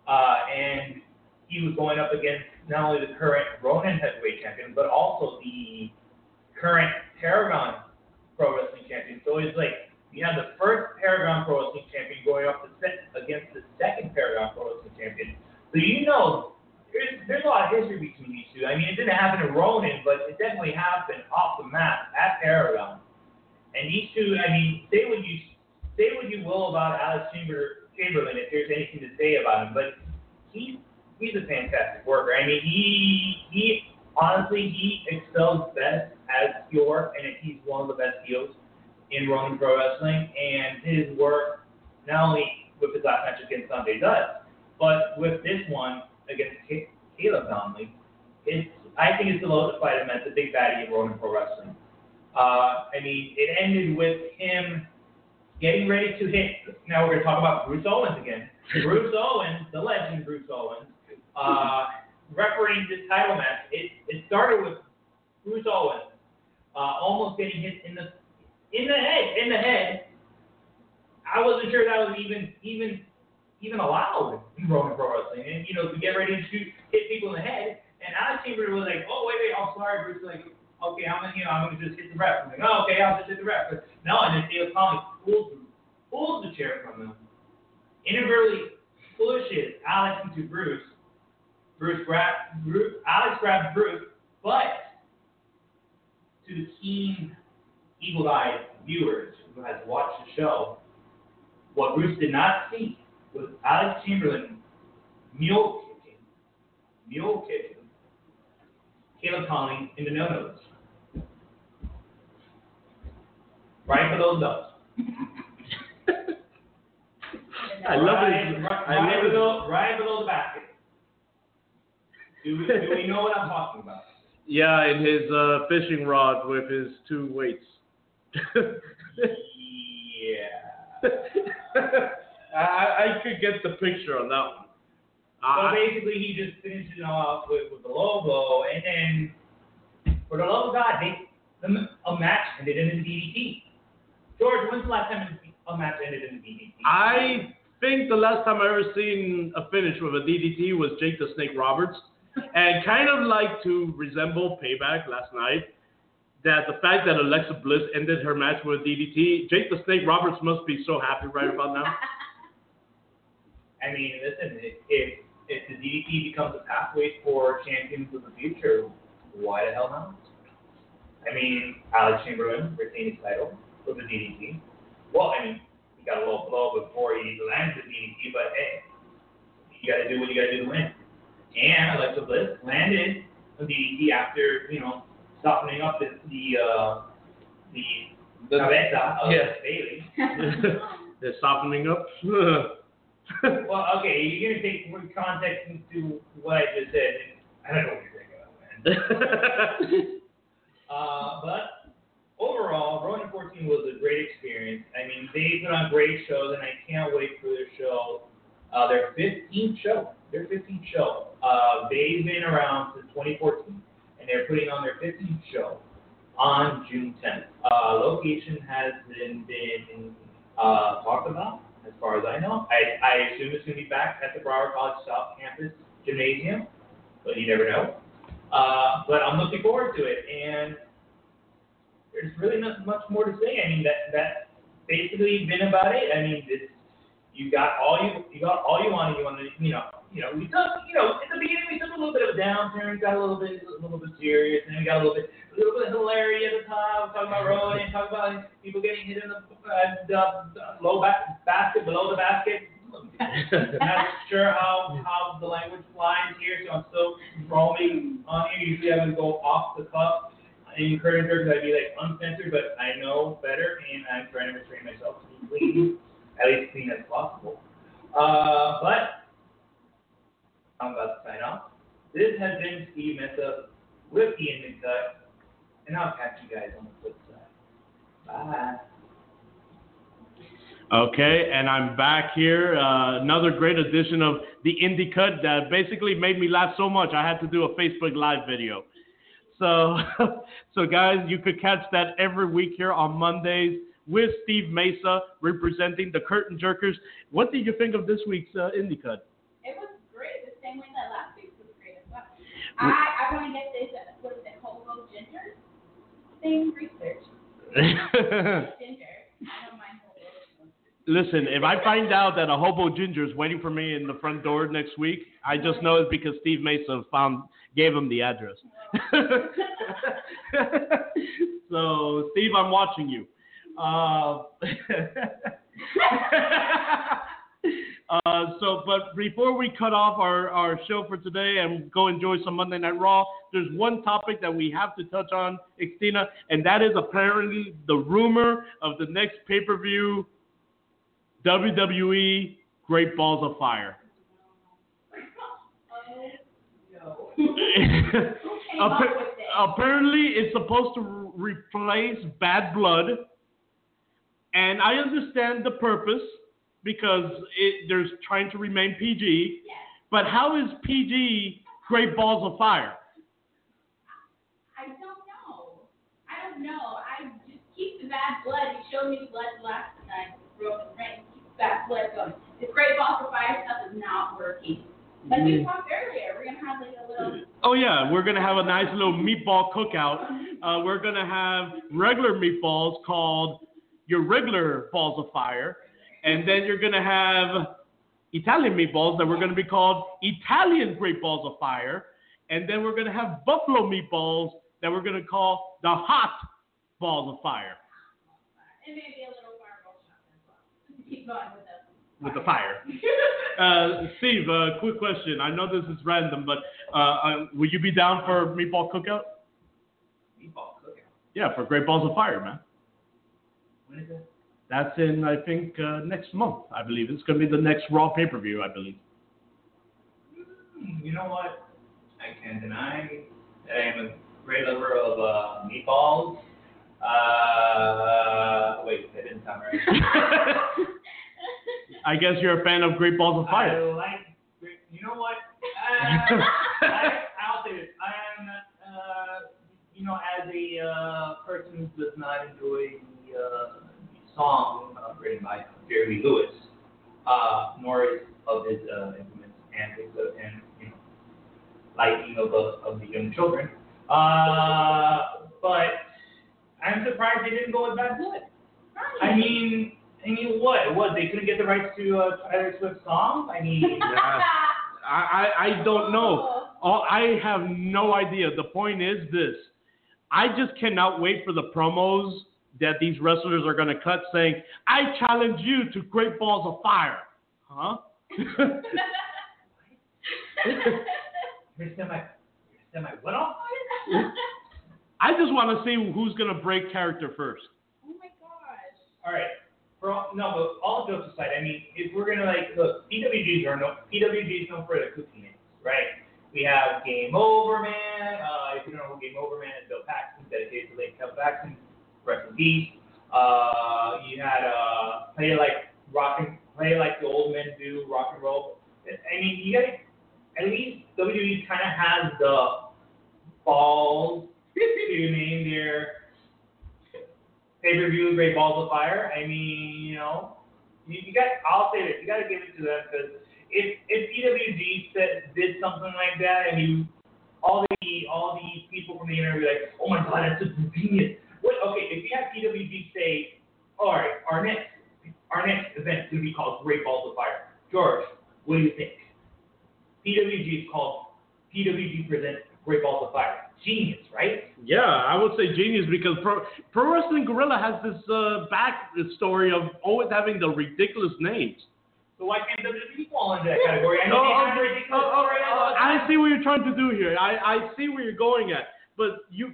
And he was going up against not only the current Ronin heavyweight champion, but also the current Paragon Pro Wrestling champion. So it's like you have the first Paragon Pro Wrestling champion going up against the second Paragon Pro Wrestling champion. So you know there's a lot of history between these two. I mean, it didn't happen to Ronin, but it definitely happened off the map at Paragon. And these two, I mean, say what you will about Alex Chamberlain if there's anything to say about him, but he's a fantastic worker. I mean, he honestly excels best as heel, and he's one of the best heels in Roman Pro Wrestling. And his work, not only with his last match against Sunday Dust, but with this one against Caleb Conley, I think it solidified him as the big baddie in Roman Pro Wrestling. It ended with him getting ready to hit. Now we're going to talk about Bruce Owens again. Bruce Owens, the legend Bruce Owens, refereeing this title match. It started with Bruce Owens almost getting hit in the head. I wasn't sure that was even allowed in Roman Pro Wrestling. And you know, to get ready to hit people in the head. And Alex Chamberlain was like, "Oh wait, I'm sorry, Bruce." Like, okay, I'm gonna just hit the ref. I'm like, "Oh, okay, I'll just hit the ref." But no, and then Caleb Conley pulls the chair from him. Inadvertently pushes Alex into Bruce. Alex grabs Bruce, but to the keen, eagle-eyed viewers who has watched the show, what Bruce did not see was Alex Chamberlain mule kicking Caleb Conley in the no-nos. Right for those nose. Right below the basket. Do we know what I'm talking about? Yeah, in his fishing rod with his two weights. Yeah. I could get the picture on that one. So basically, he just finished it off with the logo, and then, for the love of God, a match ended in a DDT. George, when's the last time a match ended in a DDT? I think the last time I ever seen a finish with a DDT was Jake the Snake Roberts, and kind of like to resemble Payback last night, that the fact that Alexa Bliss ended her match with a DDT, Jake the Snake Roberts must be so happy right about now. I mean, listen, if the DDT becomes a pathway for champions of the future, why the hell not? I mean, Alex Chamberlain retained his title with the DDT. Well, I mean, he got a little blow before he lands the DDT, but hey, you got to do what you got to do to win. And Alexa Bliss landed the DDT after, you know, softening up the cabeza of Bailey. They're softening up. Well, okay, you're gonna take more context into what I just said. I don't know what you're thinking about, man. But overall, Ronin 14 was a great experience. I mean, they put on great shows, and I can't wait for their show. Their 15th show. They've been around since 2014, and they're putting on their 15th show on June 10th. Location has been talked about, as far as I know. I assume it's going to be back at the Broward College South Campus Gymnasium, but you never know. But I'm looking forward to it, and there's really not much more to say. I mean, that's basically been about it. I mean, you got all you wanted. At the beginning we took a little bit of a downturn, got a little bit serious, and then we got a little bit hilarious at the top, talking about Ronin, talking about people getting hit in the low basket, below the basket. I'm not sure how the language flies here, so I'm still roaming on here. Usually I would go off the cuff and encourage her because I'd be like uncensored, but I know better, and I'm trying to restrain myself to be clean, at least clean as possible. But I'm about to sign off. This has been Steve Mesa with the IndyCut, and I'll catch you guys on the flip side. Bye. Okay, and I'm back here. Another great edition of the IndyCut that basically made me laugh so much I had to do a Facebook Live video. So guys, you could catch that every week here on Mondays with Steve Mesa representing the Curtain Jerkers. What did you think of this week's IndyCut? It was great, the same way that last week was great as well. I want to get this, what is it, whole gender thing research. Gender. Listen, if I find out that a hobo ginger is waiting for me in the front door next week, I just know it's because Steve Mesa gave him the address. So, Steve, I'm watching you. But before we cut off our show for today and go enjoy some Monday Night Raw, there's one topic that we have to touch on, Xtina, and that is apparently the rumor of the next pay-per-view, WWE Great Balls of Fire. Apparently, it's supposed to replace Bad Blood, and I understand the purpose because they're trying to remain PG. Yes. But how is PG Great Balls of Fire? I don't know. I just keep the Bad Blood. He showed me the blood last night. Broken Reigns. That's what it's going. The Great Balls of Fire stuff is not working. But we talked earlier, we're going to have like a little... Oh, yeah, we're going to have a nice little meatball cookout. We're going to have regular meatballs called your regular Balls of Fire. And then you're going to have Italian meatballs that we're going to be called Italian Great Balls of Fire. And then we're going to have buffalo meatballs that we're going to call the Hot Balls of Fire. It may be a little keep going with the fire. Steve, quick question. I know this is random, but will you be down for a meatball cookout? Meatball cookout? Yeah, for Great Balls of Fire, man. When is it? That's in, I think, next month, I believe. It's going to be the next Raw pay-per-view, I believe. You know what? I can't deny that I am a great lover of meatballs. Wait, that didn't sound right. I guess you're a fan of Great Balls of Fire. I like, you know what? I'll say this. I am, as a person who does not enjoy the song written by Jerry Lewis, nor is of his infamous antics and lightning of the young children. But I'm surprised they didn't go with Bad Blood. Right. I mean, what? They couldn't get the rights to Taylor Swift's song? I mean, I don't know. I have no idea. The point is this: I just cannot wait for the promos that these wrestlers are going to cut, saying, "I challenge you to Great Balls of Fire." Huh? You're semi what on fire? I just want to see who's going to break character first. Oh, my gosh. All right. But all jokes aside, I mean, if we're going to, look, PWG's known for the cooking names, right? We have Game Over Man. If you don't know who Game Over Man is, Bill Paxton, dedicated to late Kel Paxton, rest in peace. You had play like the old men do, rock and roll. I mean, you guys, at least WWE kind of has the balls to name their pay-per-view, Great Balls of Fire. I mean, you know, you got. I'll say this, you got to give it to them because if PWG did something like that, I mean, all the people from the internet would be like, oh my god, that's so convenient. What? Okay, if you have PWG say, all right, our next event is going to be called Great Balls of Fire. George, what do you think? PWG is called PWG Presents Great Balls of Fire. Genius, right? Yeah, I would say genius because Pro Wrestling Guerrilla has this back story of always having the ridiculous names. So why can't WWE fall into that category? I see what you're trying to do here. I see where you're going at. But you,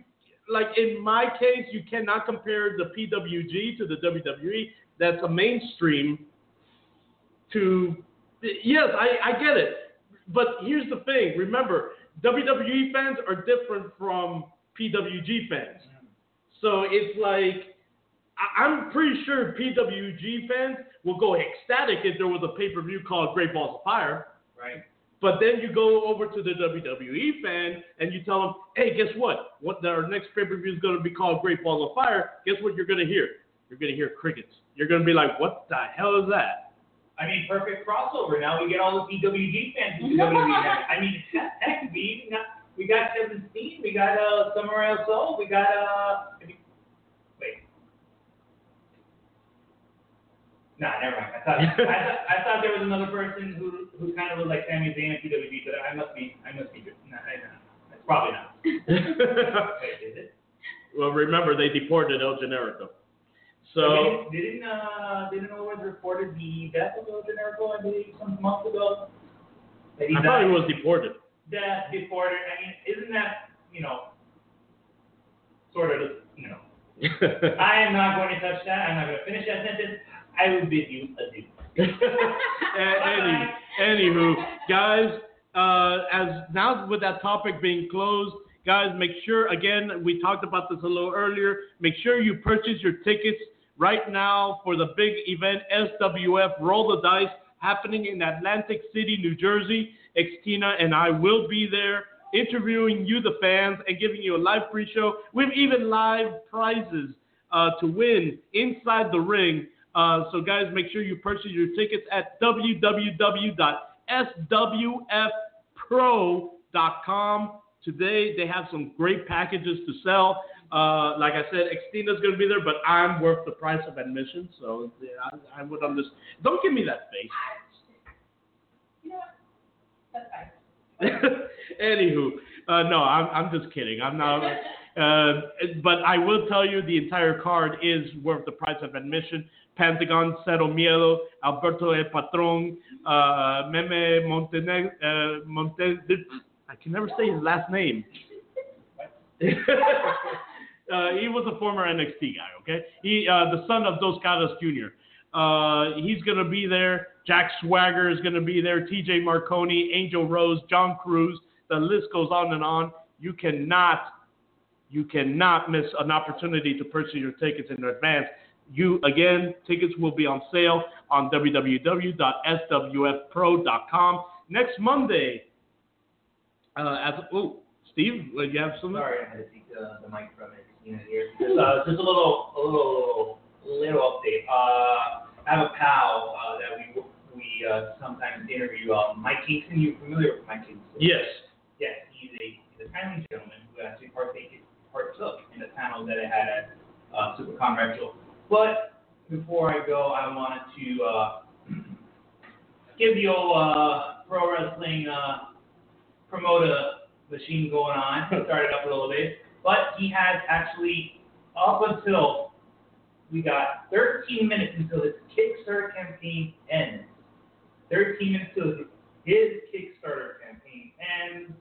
like in my case, you cannot compare the PWG to the WWE. That's a mainstream to... Yes, I get it. But here's the thing. Remember, WWE fans are different from PWG fans. So it's like, I'm pretty sure PWG fans will go ecstatic if there was a pay-per-view called Great Balls of Fire. Right. But then you go over to the WWE fan and you tell them, hey, guess what? Our next pay-per-view is going to be called Great Balls of Fire. Guess what you're going to hear? You're going to hear crickets. You're going to be like, what the hell is that? I mean, perfect crossover. Now we get all the PWG fans to WWE. I mean, that could be. We got Kevin Steen. We got Summer El Sol. We got wait. Nah, never mind. I thought there was another person who kind of was like Sami Zayn at PWG, but I must be good. Nah. It's probably not. Wait, is it? Well, remember they deported El Generico. So I mean, didn't Owens reported the death of El Generico, I believe, some months ago? I thought he was deported. Deported. I mean, isn't that, you know, sort of, you know. I am not going to touch that. I'm not going to finish that sentence. I will bid you adieu. Anywho, guys, as now with that topic being closed, guys, make sure, again, we talked about this a little earlier, make sure you purchase your tickets right now for the big event, SWF Roll the Dice, happening in Atlantic City, New Jersey. Xtina and I will be there interviewing you, the fans, and giving you a live pre-show with even live prizes to win inside the ring. So, guys, make sure you purchase your tickets at www.swfpro.com. Today, they have some great packages to sell. Like I said, Xtina's going to be there, but I'm worth the price of admission. So yeah, I would understand. Don't give me that face. Yeah. Anywho, no, I'm just kidding. I'm not. But I will tell you the entire card is worth the price of admission. Pentagon, Cero Miedo, Alberto El Patron, Meme Montenegro. I can never say his last name. He was a former NXT guy, okay? He, the son of Dos Caras Jr. He's going to be there. Jack Swagger is going to be there. TJ Marconi, Angel Rose, John Cruz. The list goes on and on. You cannot miss an opportunity to purchase your tickets in advance. Again, tickets will be on sale on www.swfpro.com. Next Monday, Steve, do you have something? Sorry, I had to take the mic from it. Here. Just a little update. I have a pal that we sometimes interview. Mike Kingston, you familiar with Mike Kingston? Yes. Yes, he's a kindly gentleman who actually partook in the panel that I had at Super Conventual. But before I go, I wanted to give the old pro wrestling promoter machine going on. It started up a little bit. But he has actually, up until we got 13 minutes until his Kickstarter campaign ends. 13 minutes until his Kickstarter campaign ends.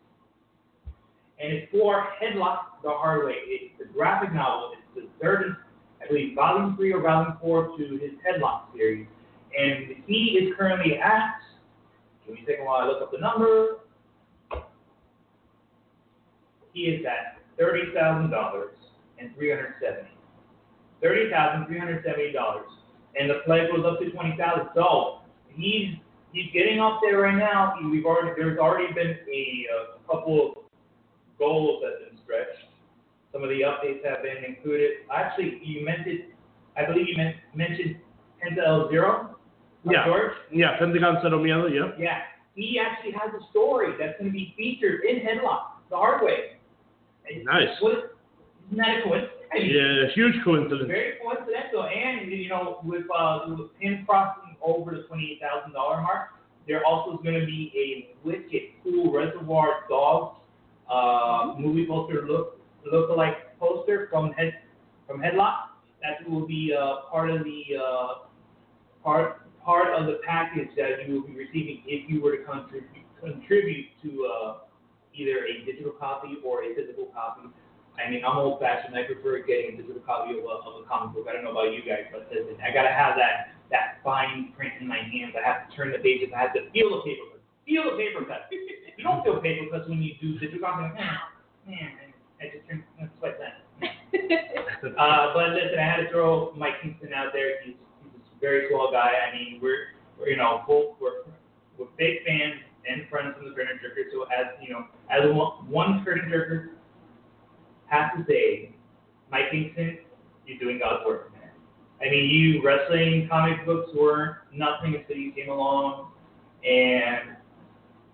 And it's for Headlocks the Hard Way. It's the graphic novel. It's the third, I believe, volume 3 or volume 4 to his Headlocks series. And he is currently at, give me a second while I look up the number. He is at $30,370, and the play goes up to $20,000. So he's getting up there right now. There's already been a couple of goals that have been stretched. Some of the updates have been included. Actually, you mentioned I believe you mentioned Penta Zero. Yeah. George? Yeah, Pentagon Cero Miedo, yeah. Yeah. He actually has a story that's going to be featured in Headlock, the hard way. Nice. Isn't that a coincidence? Yeah, huge coincidence. Very coincidental. And, you know, with him crossing over the $28,000 mark, there also is going to be a wicked cool Reservoir Dogs movie poster look-alike poster from Headlock. That will be part of the package that you will be receiving if you were to contribute to either a digital copy or a physical copy. I mean, I'm old-fashioned. I prefer getting a digital copy of a comic book. I don't know about you guys, but listen, I gotta have that fine print in my hands. I have to turn the pages. I have to feel the paper cuts. You don't feel paper cuts when you do digital copy. I just turned sweat that. But listen, I had to throw Mike Kingston out there. Very cool guy. I mean, we're big fans and friends of the Curtain Jerkers. So as one Curtain Jerker has to say, Mike Kingston, you're doing God's work, man. I mean, you wrestling comic books were nothing until you came along, and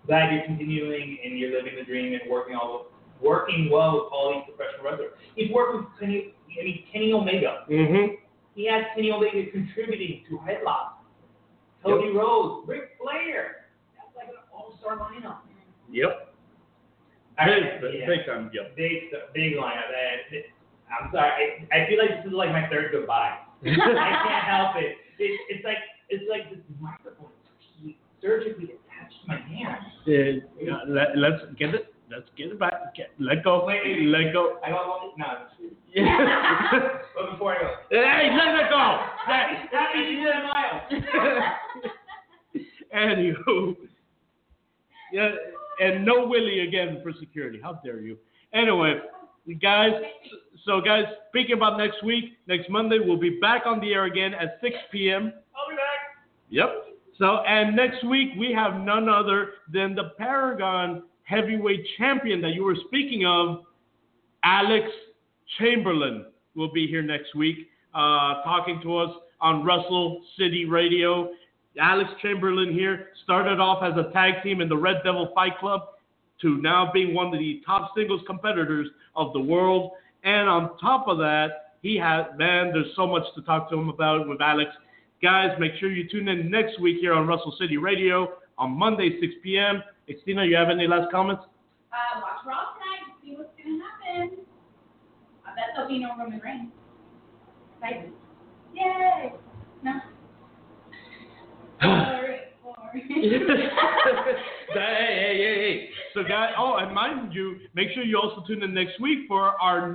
glad you're continuing and you're living the dream and working well with all these professional wrestlers. You've worked with Kenny Omega. Mm-hmm. He has Kenny Omega contributing to Headlock. Cody Rhodes, Ric Flair. That's like an all-star lineup. Yep. Big time. Yep. Big lineup. I'm sorry. I feel like this is like my third goodbye. I can't help it. It's like this microphone surgically attached to my hand. Let's get it. Let's get it back. Let go. I don't want it. No. Yeah. But before I go. Hey, let go. That means you did a mile. Anywho. Yeah, and no Willie again for security. How dare you? Anyway, guys. So, guys, speaking about next week, next Monday, we'll be back on the air again at 6 p.m. I'll be back. Yep. So, and next week we have none other than the Paragon heavyweight champion that you were speaking of, Alex Chamberlain, will be here next week talking to us on Wrestle City Radio. Alex Chamberlain here started off as a tag team in the Red Devil Fight Club to now being one of the top singles competitors of the world. And on top of that, there's so much to talk to him about with Alex. Guys, make sure you tune in next week here on Wrestle City Radio on Monday, 6 p.m., Xtina, you have any last comments? Watch Raw tonight and see what's going to happen. I bet there'll be no Roman Reigns. Excited. Yay! No. Hey. So, guys, and mind you, make sure you also tune in next week for our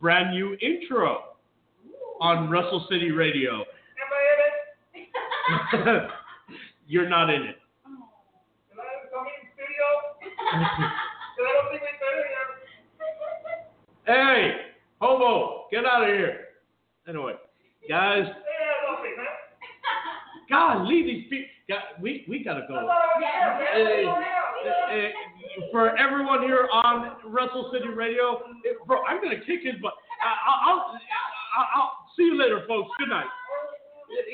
brand new intro on Wrestle City Radio. Am I in it? You're not in it. Hey, hobo, get out of here. Anyway, guys. God, leave these people. We gotta go. For everyone here on Wrestle City Radio, bro, I'm gonna kick his butt. I'll see you later, folks. Good night.